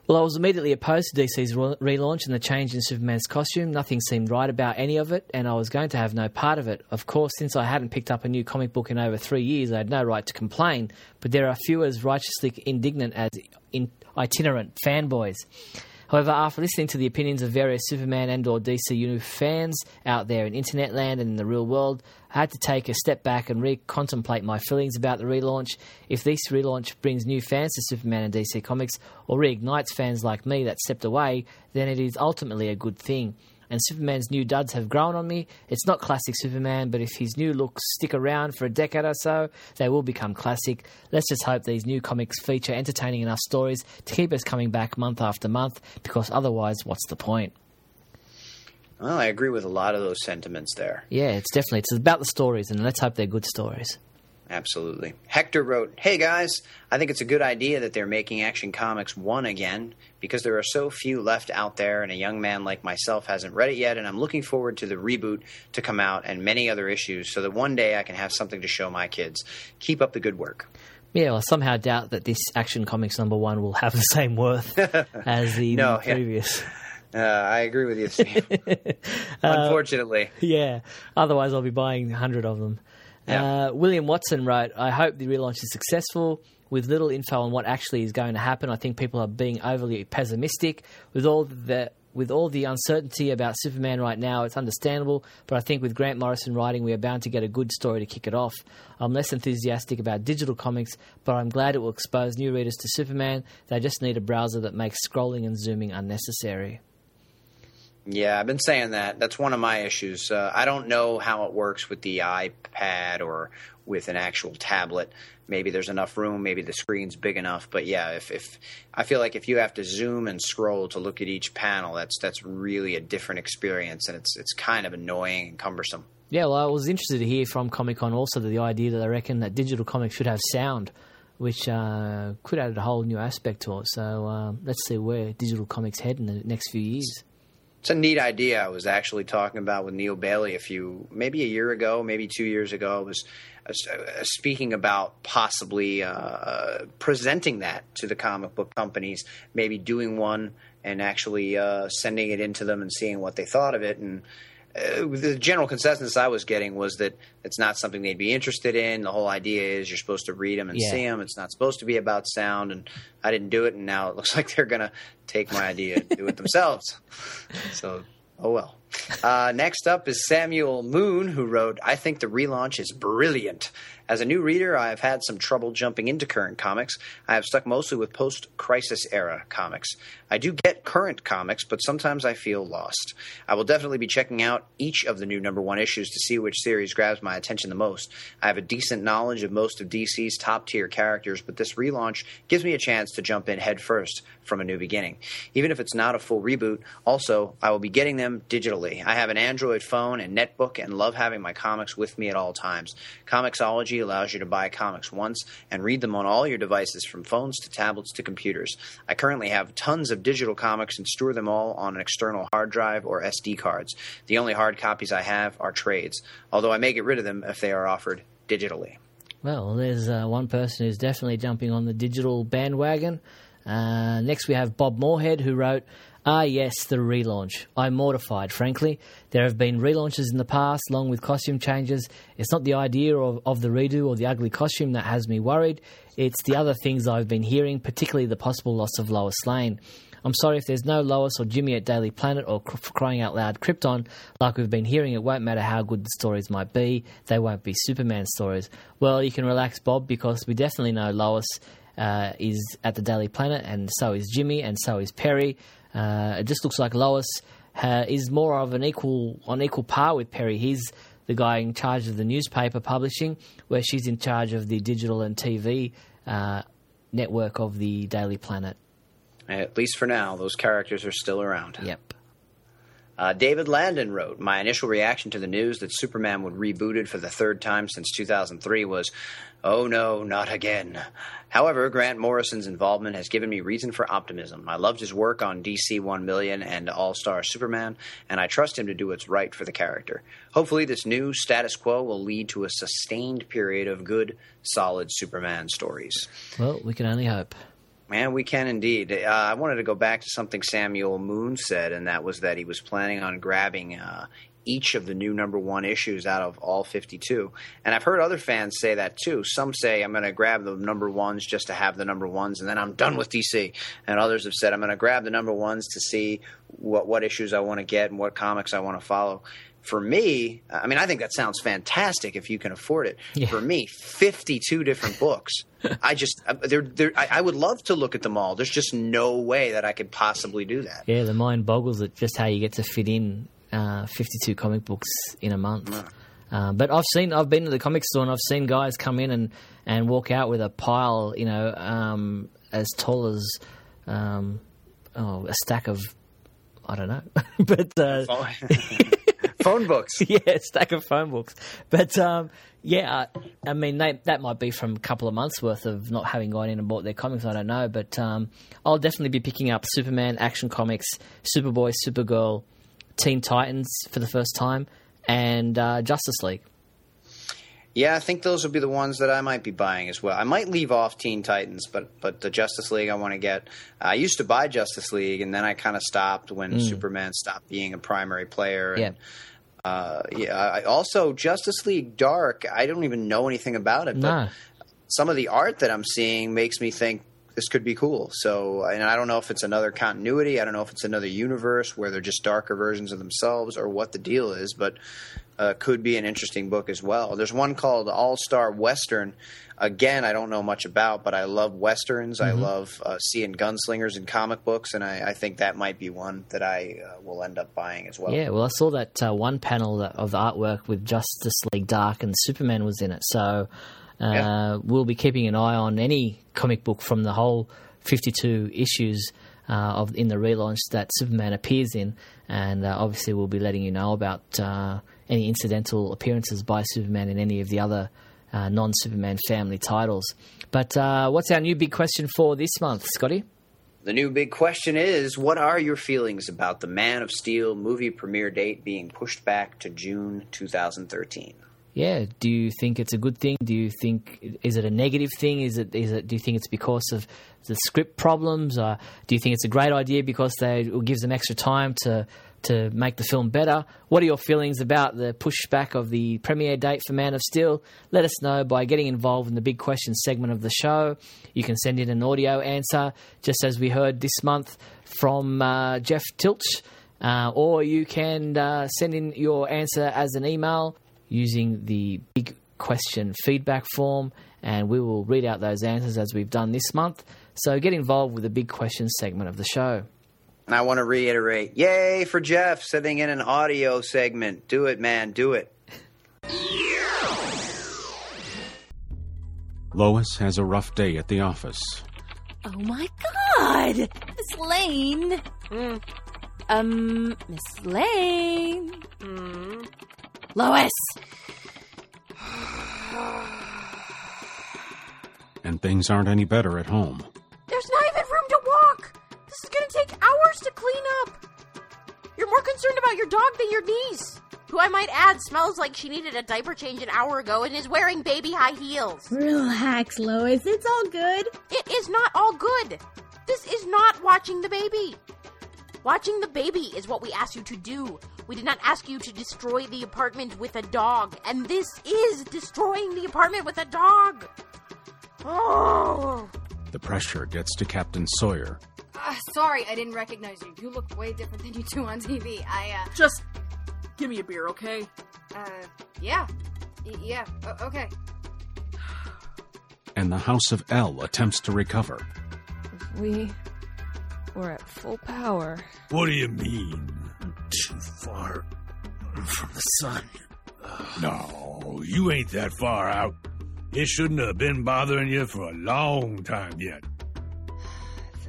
well, I was immediately opposed to D C's relaunch and the change in Superman's costume. Nothing seemed right about any of it, and I was going to have no part of it. Of course, since I hadn't picked up a new comic book in over three years, I had no right to complain, but there are few as righteously indignant as in- itinerant fanboys. However, after listening to the opinions of various Superman and or D C Universe fans out there in internet land and in the real world, I had to take a step back and recontemplate my feelings about the relaunch. If this relaunch brings new fans to Superman and D C Comics or reignites fans like me that stepped away, then it is ultimately a good thing. And Superman's new duds have grown on me. It's not classic Superman, but if his new looks stick around for a decade or so, they will become classic. Let's just hope these new comics feature entertaining enough stories to keep us coming back month after month, because otherwise, what's the point? Well, I agree with a lot of those sentiments there. Yeah, it's definitely. It's about the stories, and let's hope they're good stories. Absolutely. Hector wrote, "Hey guys, I think it's a good idea that they're making Action Comics one again because there are so few left out there and a young man like myself hasn't read it yet, and I'm looking forward to the reboot to come out and many other issues so that one day I can have something to show my kids. Keep up the good work." Yeah, well, I somehow doubt that this Action Comics number one will have the same worth as the no, previous. Yeah. Uh, I agree with you, Steve. Unfortunately. Uh, yeah. Otherwise, I'll be buying a hundred of them. Yeah. Uh, William Watson wrote, "I hope the relaunch is successful. With little info on what actually is going to happen, I think people are being overly pessimistic. With all the with all the uncertainty about Superman right now, it's understandable, but I think with Grant Morrison writing, we are bound to get a good story to kick it off. I'm less enthusiastic about digital comics, but I'm glad it will expose new readers to Superman. They just need a browser that makes scrolling and zooming unnecessary." Yeah, I've been saying that. That's one of my issues. Uh, I don't know how it works with the iPad or with an actual tablet. Maybe there's enough room. Maybe the screen's big enough. But yeah, if, if I feel like if you have to zoom and scroll to look at each panel, that's that's really a different experience, and it's it's kind of annoying and cumbersome. Yeah, well, I was interested to hear from Comic Con also the idea that I reckon that digital comics should have sound, which uh, could add a whole new aspect to it. So uh, let's see where digital comics head in the next few years. It's a neat idea. I was actually talking about with Neil Bailey a few, maybe a year ago, maybe two years ago. I was uh, speaking about possibly uh, presenting that to the comic book companies, maybe doing one and actually uh, sending it into them and seeing what they thought of it. And uh, the general consensus I was getting was that it's not something they'd be interested in. The whole idea is you're supposed to read them and yeah. see them. It's not supposed to be about sound. And I didn't do it, and now it looks like they're going to take my idea and do it themselves. So, oh well. Uh, next up is Samuel Moon, who wrote, "I think the relaunch is brilliant. As a new reader, I have had some trouble jumping into current comics. I have stuck mostly with post-crisis era comics. I do get current comics, but sometimes I feel lost. I will definitely be checking out each of the new number one issues to see which series grabs my attention the most. I have a decent knowledge of most of D C's top-tier characters, but this relaunch gives me a chance to jump in headfirst from a new beginning. Even if it's not a full reboot, also, I will be getting them digitally. I have an Android phone and netbook and love having my comics with me at all times. Comixology allows you to buy comics once and read them on all your devices, from phones to tablets to computers. I currently have tons of digital comics and store them all on an external hard drive or S D cards. The only hard copies I have are trades, although I may get rid of them if they are offered digitally." Well, there's uh, one person who's definitely jumping on the digital bandwagon. Uh, next we have Bob Moorhead, who wrote, "Ah, yes, the relaunch. I'm mortified, frankly. There have been relaunches in the past, along with costume changes. It's not the idea of, of the redo or the ugly costume that has me worried. It's the other things I've been hearing, particularly the possible loss of Lois Lane. I'm sorry if there's no Lois or Jimmy at Daily Planet or, for crying out loud, Krypton. Like we've been hearing, it won't matter how good the stories might be. They won't be Superman stories." Well, you can relax, Bob, because we definitely know Lois uh, is at the Daily Planet, and so is Jimmy, and so is Perry. Uh, it just looks like Lois uh, is more of an equal on equal par with Perry. He's the guy in charge of the newspaper publishing, where she's in charge of the digital and T V uh, network of the Daily Planet. At least for now, those characters are still around. Yep. Uh, David Landon wrote, "My initial reaction to the news that Superman would reboot it for the third time since two thousand three was, oh no, not again. However, Grant Morrison's involvement has given me reason for optimism. I loved his work on D C one million and All-Star Superman, and I trust him to do what's right for the character. Hopefully this new status quo will lead to a sustained period of good, solid Superman stories." Well, we can only hope. Man, we can indeed. Uh, I wanted to go back to something Samuel Moon said, and that was that he was planning on grabbing uh, each of the new number one issues out of all fifty-two. And I've heard other fans say that too. Some say, "I'm going to grab the number ones just to have the number ones, and then I'm done with D C." And others have said, "I'm going to grab the number ones to see what, what issues I want to get and what comics I want to follow." For me, I mean, I think that sounds fantastic if you can afford it. Yeah. For me, fifty-two different books. I just, they're, they're, I would love to look at them all. There's just no way that I could possibly do that. Yeah, the mind boggles at just how you get to fit in uh, fifty-two comic books in a month. Mm. Uh, but I've seen, I've been to the comic store and I've seen guys come in and, and walk out with a pile, you know, um, as tall as um, oh, a stack of, I don't know, but. Uh, phone books. Yeah, stack of phone books. But um, yeah, I, I mean, they, that might be from a couple of months' worth of not having gone in and bought their comics. I don't know, but um, I'll definitely be picking up Superman, Action Comics, Superboy, Supergirl, Teen Titans for the first time, and uh, Justice League. Yeah, I think those will be the ones that I might be buying as well. I might leave off Teen Titans, but but the Justice League I want to get. I used to buy Justice League, and then I kind of stopped when mm. Superman stopped being a primary player. And, yeah. Uh, yeah. I, also, Justice League Dark, I don't even know anything about it, but nah. some of the art that I'm seeing makes me think this could be cool. So, and I don't know if it's another continuity. I don't know if it's another universe where they're just darker versions of themselves or what the deal is, but... Uh, could be an interesting book as well. There's one called All-Star Western. Again, I don't know much about, but I love Westerns. Mm-hmm. I love uh, seeing gunslingers in comic books, and I, I think that might be one that I uh, will end up buying as well. Yeah, well, I saw that uh, one panel of the artwork with Justice League Dark and Superman was in it, so uh, yeah. we'll be keeping an eye on any comic book from the whole fifty-two issues uh, of in the relaunch that Superman appears in, and uh, obviously we'll be letting you know about... Uh, any incidental appearances by Superman in any of the other uh, non-Superman family titles. But uh, what's our new big question for this month, Scotty? The new big question is, what are your feelings about the Man of Steel movie premiere date being pushed back to June twenty thirteen? Yeah, do you think it's a good thing? Do you think is it a negative thing? Is it is it? Do you think it's because of the script problems? Uh, do you think it's a great idea because they it gives them extra time to to make the film better? What are your feelings about the pushback of the premiere date for Man of Steel? Let us know by getting involved in the big question segment of the show. You can send in an audio answer, just as we heard this month from uh, Jeff Tilch, uh, or you can uh, send in your answer as an email using the big question feedback form, and we will read out those answers as we've done this month. So get involved with the big question segment of the show. And I want to reiterate, yay for Jeff sending in an audio segment. Do it, man, do it. Lois has a rough day at the office. Oh, my God. Miss Lane. Mm. Um, Miss Lane. Mm. Lois. And things aren't any better at home. There's not even room to walk. This is going to take hours to clean up. You're more concerned about your dog than your niece, who I might add smells like she needed a diaper change an hour ago and is wearing baby high heels. Relax, Lois. It's all good. It is not all good. This is not watching the baby. Watching the baby is what we asked you to do. We did not ask you to destroy the apartment with a dog, and this is destroying the apartment with a dog. Oh. The pressure gets to Captain Sawyer. Uh, sorry, I didn't recognize you. You look way different than you do on T V. I, uh... Just give me a beer, okay? Uh, yeah. Y- yeah, o- okay. And the House of L attempts to recover. If we were at full power... What do you mean? Too far from the sun. No, you ain't that far out. It shouldn't have been bothering you for a long time yet.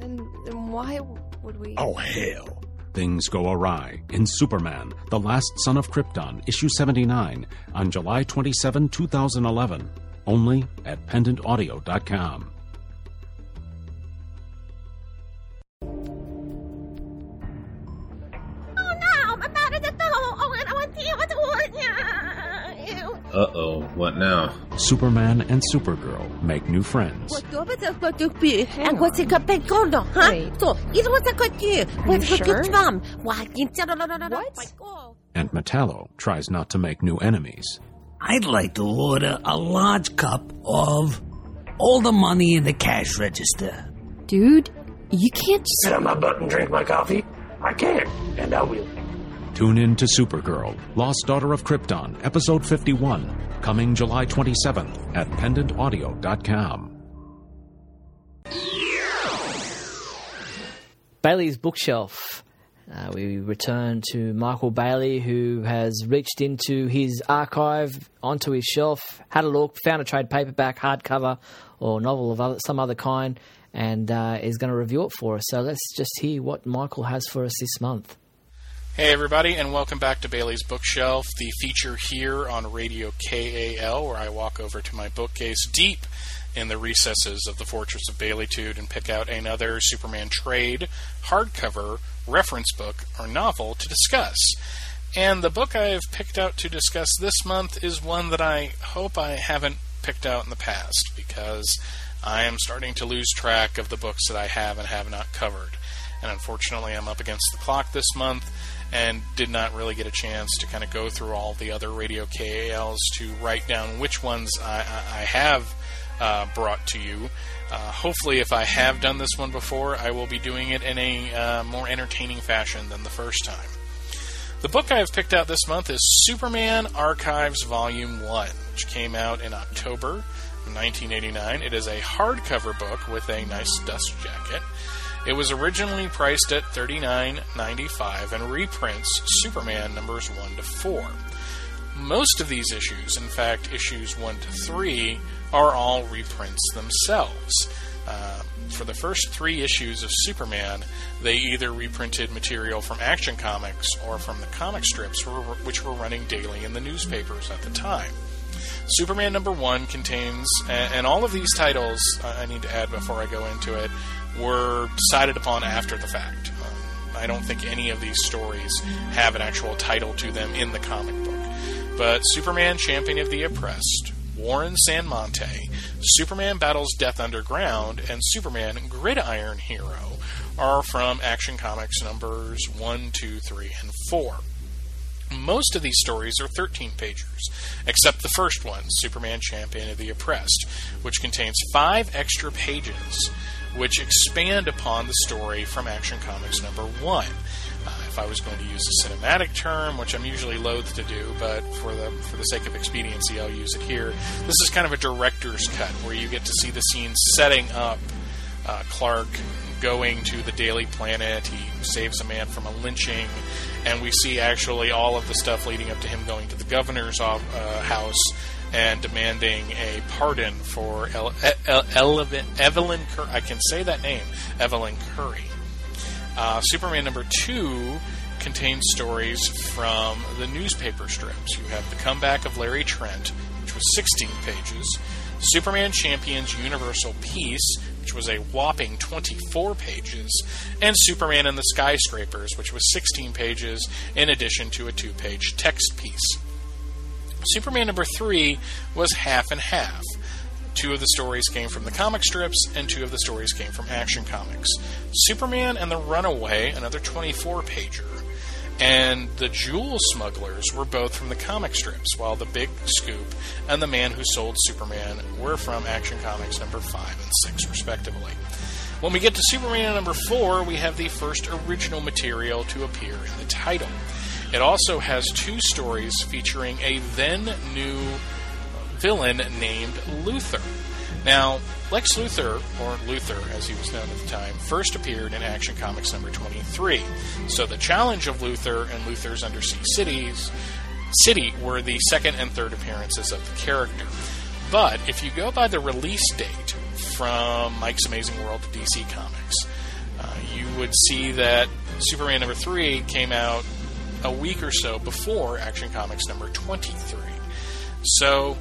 Then, then why would we... Oh, hell. Things go awry in Superman, The Last Son of Krypton, issue seventy-nine, on July twenty-seventh, twenty eleven, only at pendant audio dot com. Oh, no! I'm out of the door! Oh, I want to you! Uh-oh, what now? Superman and Supergirl make new friends. What? And Metallo tries not to make new enemies. I'd like to order a large cup of all the money in the cash register. Dude, you can't just... Sit on my butt and drink my coffee. I can't, and I will. Tune in to Supergirl, Lost Daughter of Krypton, Episode fifty-one, coming July twenty-seventh at pendant audio dot com. Bailey's Bookshelf. Uh, we return to Michael Bailey, who has reached into his archive, onto his shelf, had a look, found a trade paperback, hardcover, or novel of other, some other kind, and uh, is going to review it for us. So let's just hear what Michael has for us this month. Hey everybody, and welcome back to Bailey's Bookshelf, the feature here on Radio K A L, where I walk over to my bookcase deep in the recesses of the Fortress of Baileytude and pick out another Superman trade, hardcover, reference book, or novel to discuss. And the book I've picked out to discuss this month is one that I hope I haven't picked out in the past, because I am starting to lose track of the books that I have and have not covered. And unfortunately, I'm up against the clock this month, and did not really get a chance to kind of go through all the other Radio K A Ls to write down which ones I, I, I have uh, brought to you. Uh, hopefully, if I have done this one before, I will be doing it in a uh, more entertaining fashion than the first time. The book I have picked out this month is Superman Archives Volume one, which came out in October nineteen eighty-nine. It is a hardcover book with a nice dust jacket. It was originally priced at thirty-nine ninety-five and reprints Superman numbers one to four. Most of these issues, in fact issues one to three, are all reprints themselves. Uh, for the first three issues of Superman, they either reprinted material from Action Comics or from the comic strips which were running daily in the newspapers at the time. Superman number one contains, and all of these titles, I need to add before I go into it, were decided upon after the fact. Um, I don't think any of these stories have an actual title to them in the comic book. But Superman Champion of the Oppressed, Warren Sanmonte, Superman Battles Death Underground, and Superman Gridiron Hero are from Action Comics numbers one, two, three, and four. Most of these stories are thirteen pagers, except the first one, Superman Champion of the Oppressed, which contains five extra pages, which expand upon the story from Action Comics number one. Uh, if I was going to use a cinematic term, which I'm usually loath to do, but for the for the sake of expediency, I'll use it here. This is kind of a director's cut, where you get to see the scene setting up uh, Clark going to the Daily Planet. He saves a man from a lynching, and we see actually all of the stuff leading up to him going to the governor's uh, house and demanding a pardon for Ele- Ele- Ele- Evelyn Curry. I can say that name, Evelyn Curry. Uh, Superman number two contains stories from the newspaper strips. You have The Comeback of Larry Trent, which was sixteen pages, Superman Champions Universal Peace, which was a whopping twenty-four pages, and Superman and the Skyscrapers, which was sixteen pages, in addition to a two-page text piece. Superman number three was half and half. Two of the stories came from the comic strips, and two of the stories came from Action Comics. Superman and the Runaway, another twenty-four pager, and the Jewel Smugglers were both from the comic strips, while The Big Scoop and The Man Who Sold Superman were from Action Comics number five and six, respectively. When we get to Superman number four, we have the first original material to appear in the title. It also has two stories featuring a then-new villain named Luthor. Now, Lex Luthor, or Luthor as he was known at the time, first appeared in Action Comics number twenty-three. So the challenge of Luthor and Luthor's Undersea Cities, City were the second and third appearances of the character. But if you go by the release date from Mike's Amazing World to D C Comics, uh, you would see that Superman number three came out a week or so before Action Comics number twenty-three. So,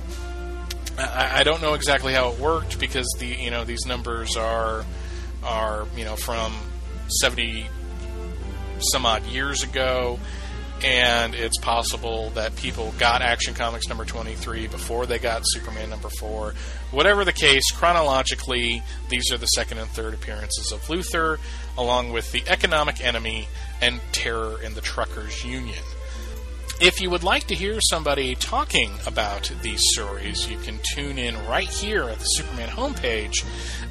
I, I don't know exactly how it worked, because the you know these numbers are are you know from seventy some odd years ago, and it's possible that people got Action Comics number twenty-three before they got Superman number four. Whatever the case, chronologically, these are the second and third appearances of Luthor, along with The Economic Enemy and Terror in the Truckers Union. If you would like to hear somebody talking about these stories, you can tune in right here at the Superman homepage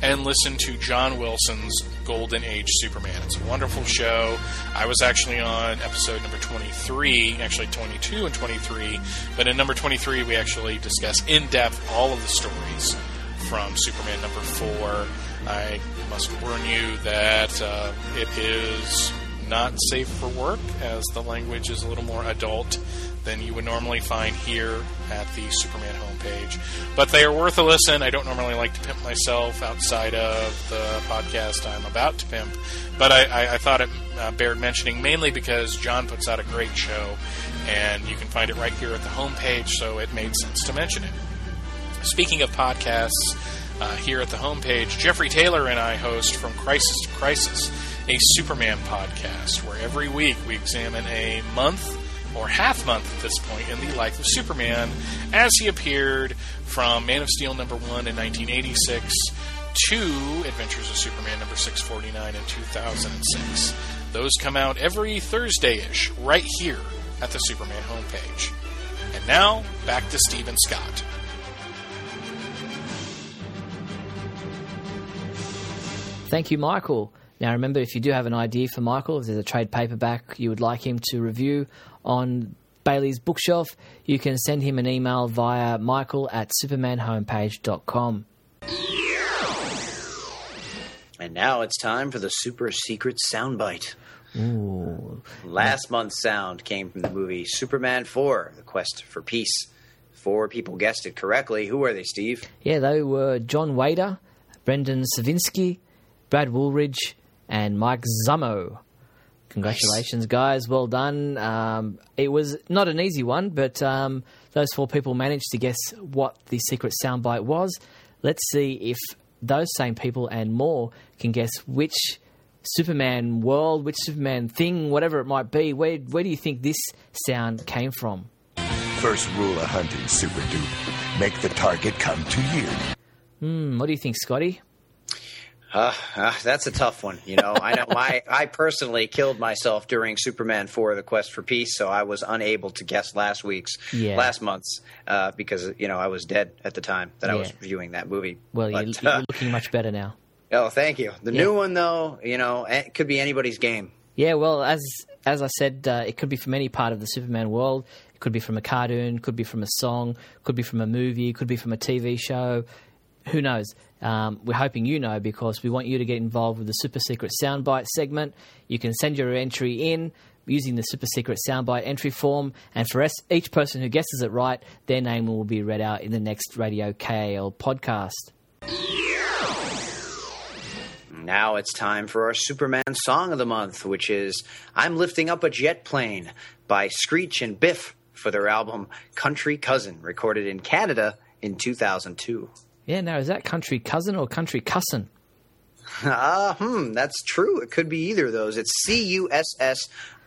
and listen to John Wilson's Golden Age Superman. It's a wonderful show. I was actually on episode number twenty-three, actually twenty-two and twenty-three, but in number twenty-three we actually discuss in depth all of the stories from Superman number four. I must warn you that uh, it is not safe for work, as the language is a little more adult than you would normally find here at the Superman homepage. But they are worth a listen. I don't normally like to pimp myself outside of the podcast I'm about to pimp, but I, I, I thought it uh, bared mentioning, mainly because John puts out a great show, and you can find it right here at the homepage, so it made sense to mention it. Speaking of podcasts, uh, here at the homepage, Jeffrey Taylor and I host From Crisis to Crisis, a Superman podcast, where every week we examine a month or half month at this point in the life of Superman as he appeared from Man of Steel number one in nineteen eighty-six to Adventures of Superman number six forty-nine in two thousand six. Those come out every Thursday-ish right here at the Superman homepage. And now, back to Steve and Scott. Thank you, Michael. Now, remember, if you do have an idea for Michael, if there's a trade paperback you would like him to review on Bailey's bookshelf, you can send him an email via michael at superman homepage dot com. And now it's time for the super secret soundbite. Ooh. Last month's sound came from the movie Superman four, The Quest for Peace. Four people guessed it correctly. Who were they, Steve? Yeah, they were John Wader, Brendan Savinsky, Brad Woolridge, and Mike Zummo. Congratulations, nice. Guys. Well done. Um, it was not an easy one, but um, those four people managed to guess what the secret soundbite was. Let's see if those same people and more can guess which Superman world, which Superman thing, whatever it might be. Where, where do you think this sound came from? First rule of hunting, Super Dude. Make the target come to you. Hmm, what do you think, Scotty? Uh, uh, that's a tough one. You know, I know I, I personally killed myself during Superman four, The Quest for Peace, so I was unable to guess last week's, yeah. last month's, uh, because, you know, I was dead at the time that yeah. I was reviewing that movie. Well, but, you're, you're uh, looking much better now. Oh, thank you. The yeah. new one, though, you know, it could be anybody's game. Yeah, well, as as I said, uh, it could be from any part of the Superman world. It could be from a cartoon, could be from a song, could be from a movie, could be from a T V show. Who knows? Um, we're hoping you know, because we want you to get involved with the Super Secret Soundbite segment. You can send your entry in using the Super Secret Soundbite entry form, and for us, each person who guesses it right, their name will be read out in the next Radio K A L podcast. Now it's time for our Superman Song of the Month, which is I'm Lifting Up a Jet Plane by Screech and Biff for their album Country Cousin, recorded in Canada in two thousand two. Yeah, now, is that Country Cousin or Country Cussin'? Ah, uh, hmm, that's true. It could be either of those. It's C U S S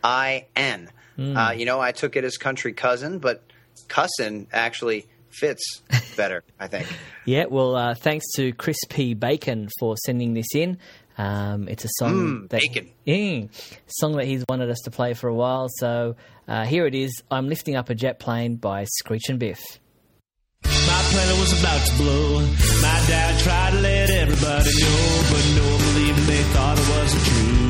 I N. Mm. Uh, you know, I took it as Country Cousin, but Cussin' actually fits better, I think. Yeah, well, uh, thanks to Chris P. Bacon for sending this in. Um, it's a song, mm, that, Bacon. Mm, song that he's wanted us to play for a while. So uh, here it is, I'm Lifting Up a Jet Plane by Screech and Biff. My plane was about to blow. My dad tried to let everybody know, but no one believed it. They thought it wasn't true.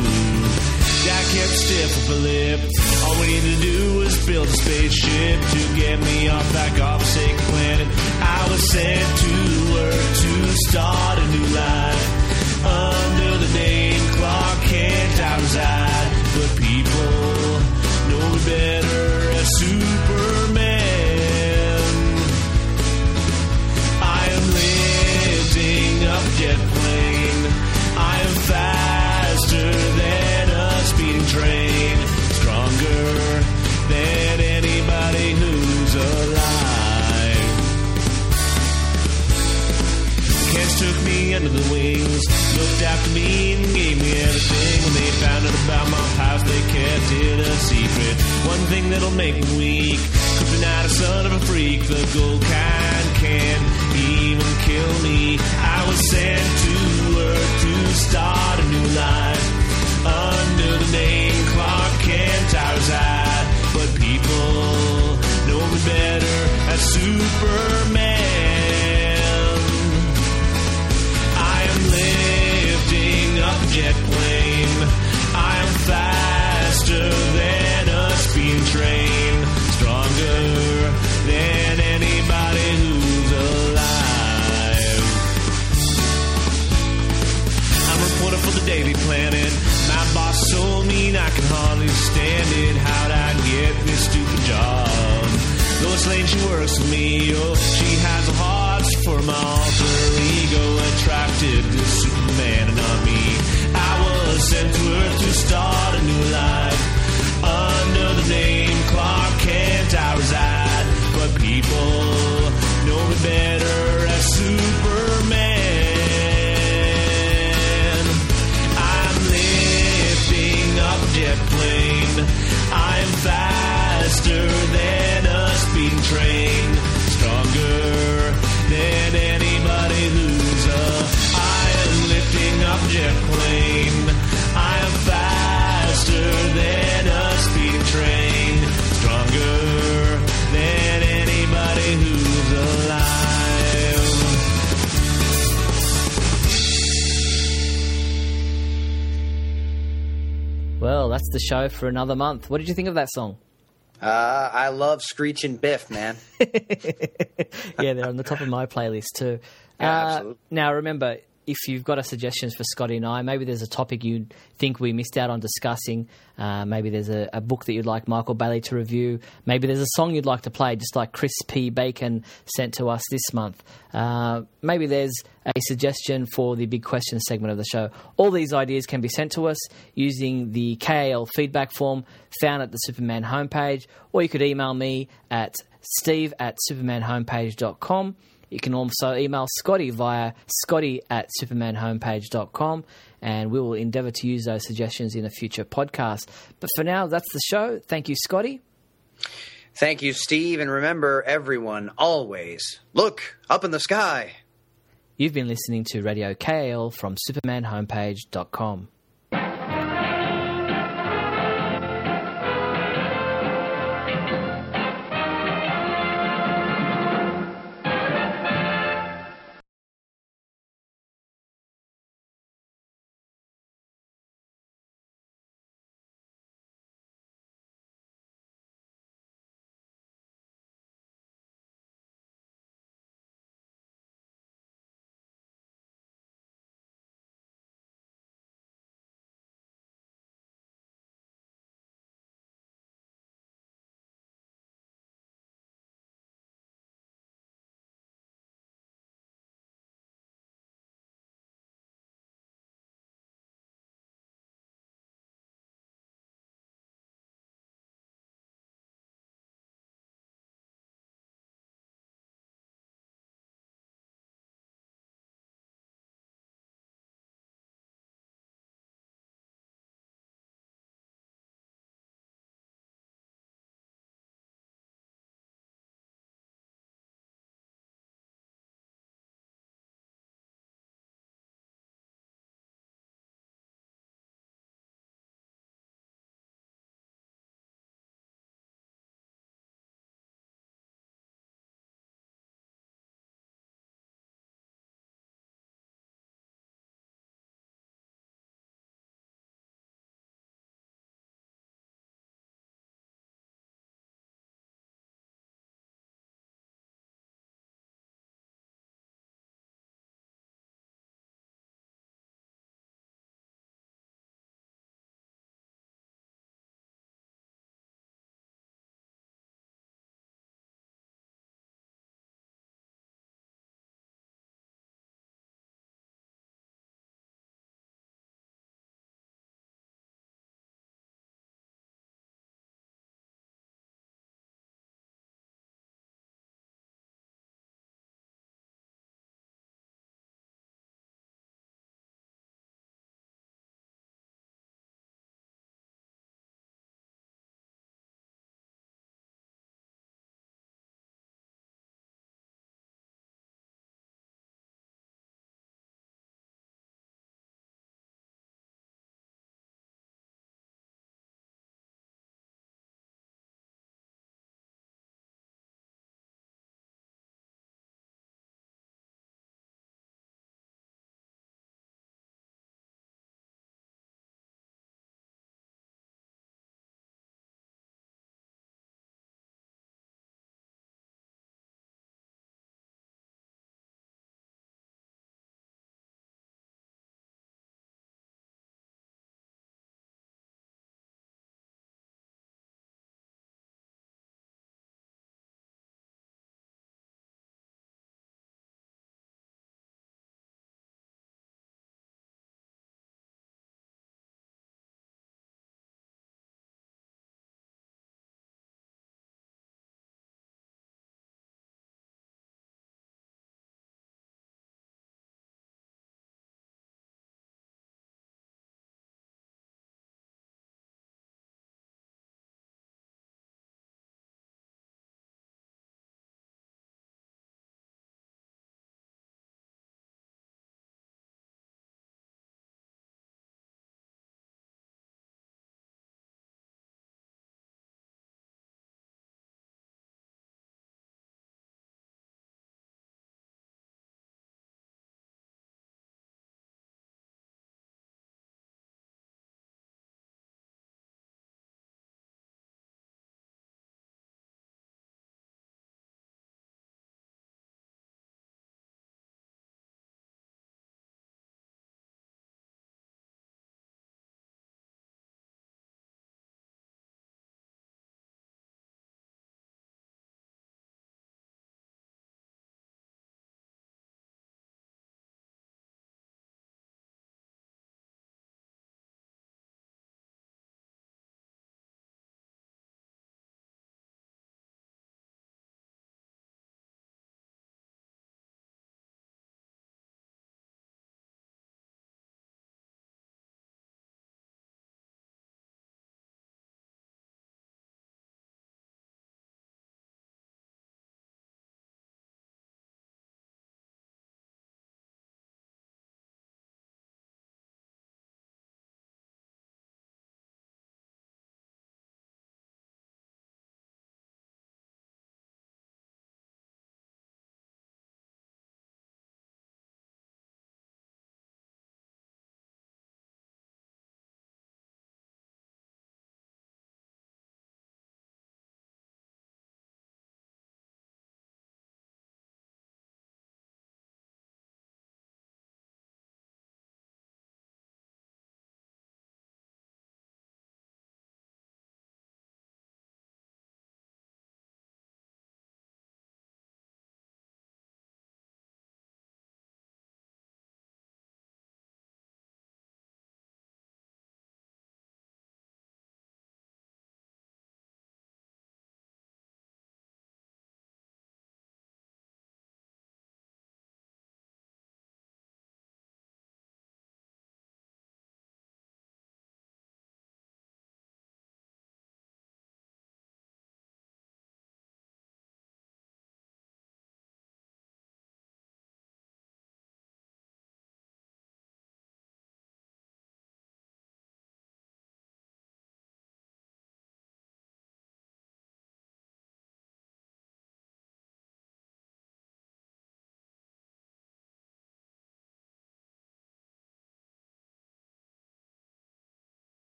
Dad kept stiff with a lip. All we needed to do was build a spaceship to get me off that godforsaken planet. I was sent to Earth to start a new life. Under the name Clark Kent, I reside. But people know me better as Superman. Up a jet plane, I am faster than a speeding train, stronger than anybody who's alive. Cats took me under the wings, looked after me and gave me everything. When they found out about my house, they kept it a secret. One thing that'll make me weak, kryptonite, a son of a freak, the gold kind can even kill me. I was sent to Earth to start a new life. Under the name Clark Kent, I reside. But people know me better as Superman. I am lifting up a jet plane. I am faster than a speed train. Stronger than anybody who's alive. Lois Lane, she works with me. Oh, she has a heart for my alter ego, attracted to Superman and not me. I was sent to Earth to start a new life. Under the name Clark Kent, I reside. But people know me better as Superman. I'm lifting up a jet plane. I'm faster than a speeding train. Stronger than anybody who's a. I am lifting up a jet plane. I am faster than a speeding train. Stronger than anybody who's alive. Well, that's the show for another month. What did you think of that song? Uh, I love Screech and Biff, man. Yeah, they're on the top of my playlist too. Yeah, uh, absolutely. Now, remember, if you've got suggestions for Scotty and I, maybe there's a topic you think we missed out on discussing. Uh, maybe there's a, a book that you'd like Michael Bailey to review. Maybe there's a song you'd like to play, just like Chris P. Bacon sent to us this month. Uh, maybe there's a suggestion for the big question segment of the show. All these ideas can be sent to us using the K A L feedback form found at the Superman homepage, or you could email me at steve at supermanhomepage dot com. You can also email Scotty via scotty at supermanhomepage dot com, and we will endeavour to use those suggestions in a future podcast. But for now, that's the show. Thank you, Scotty. Thank you, Steve. And remember, everyone, always look up in the sky. You've been listening to Radio K A L from supermanhomepage dot com.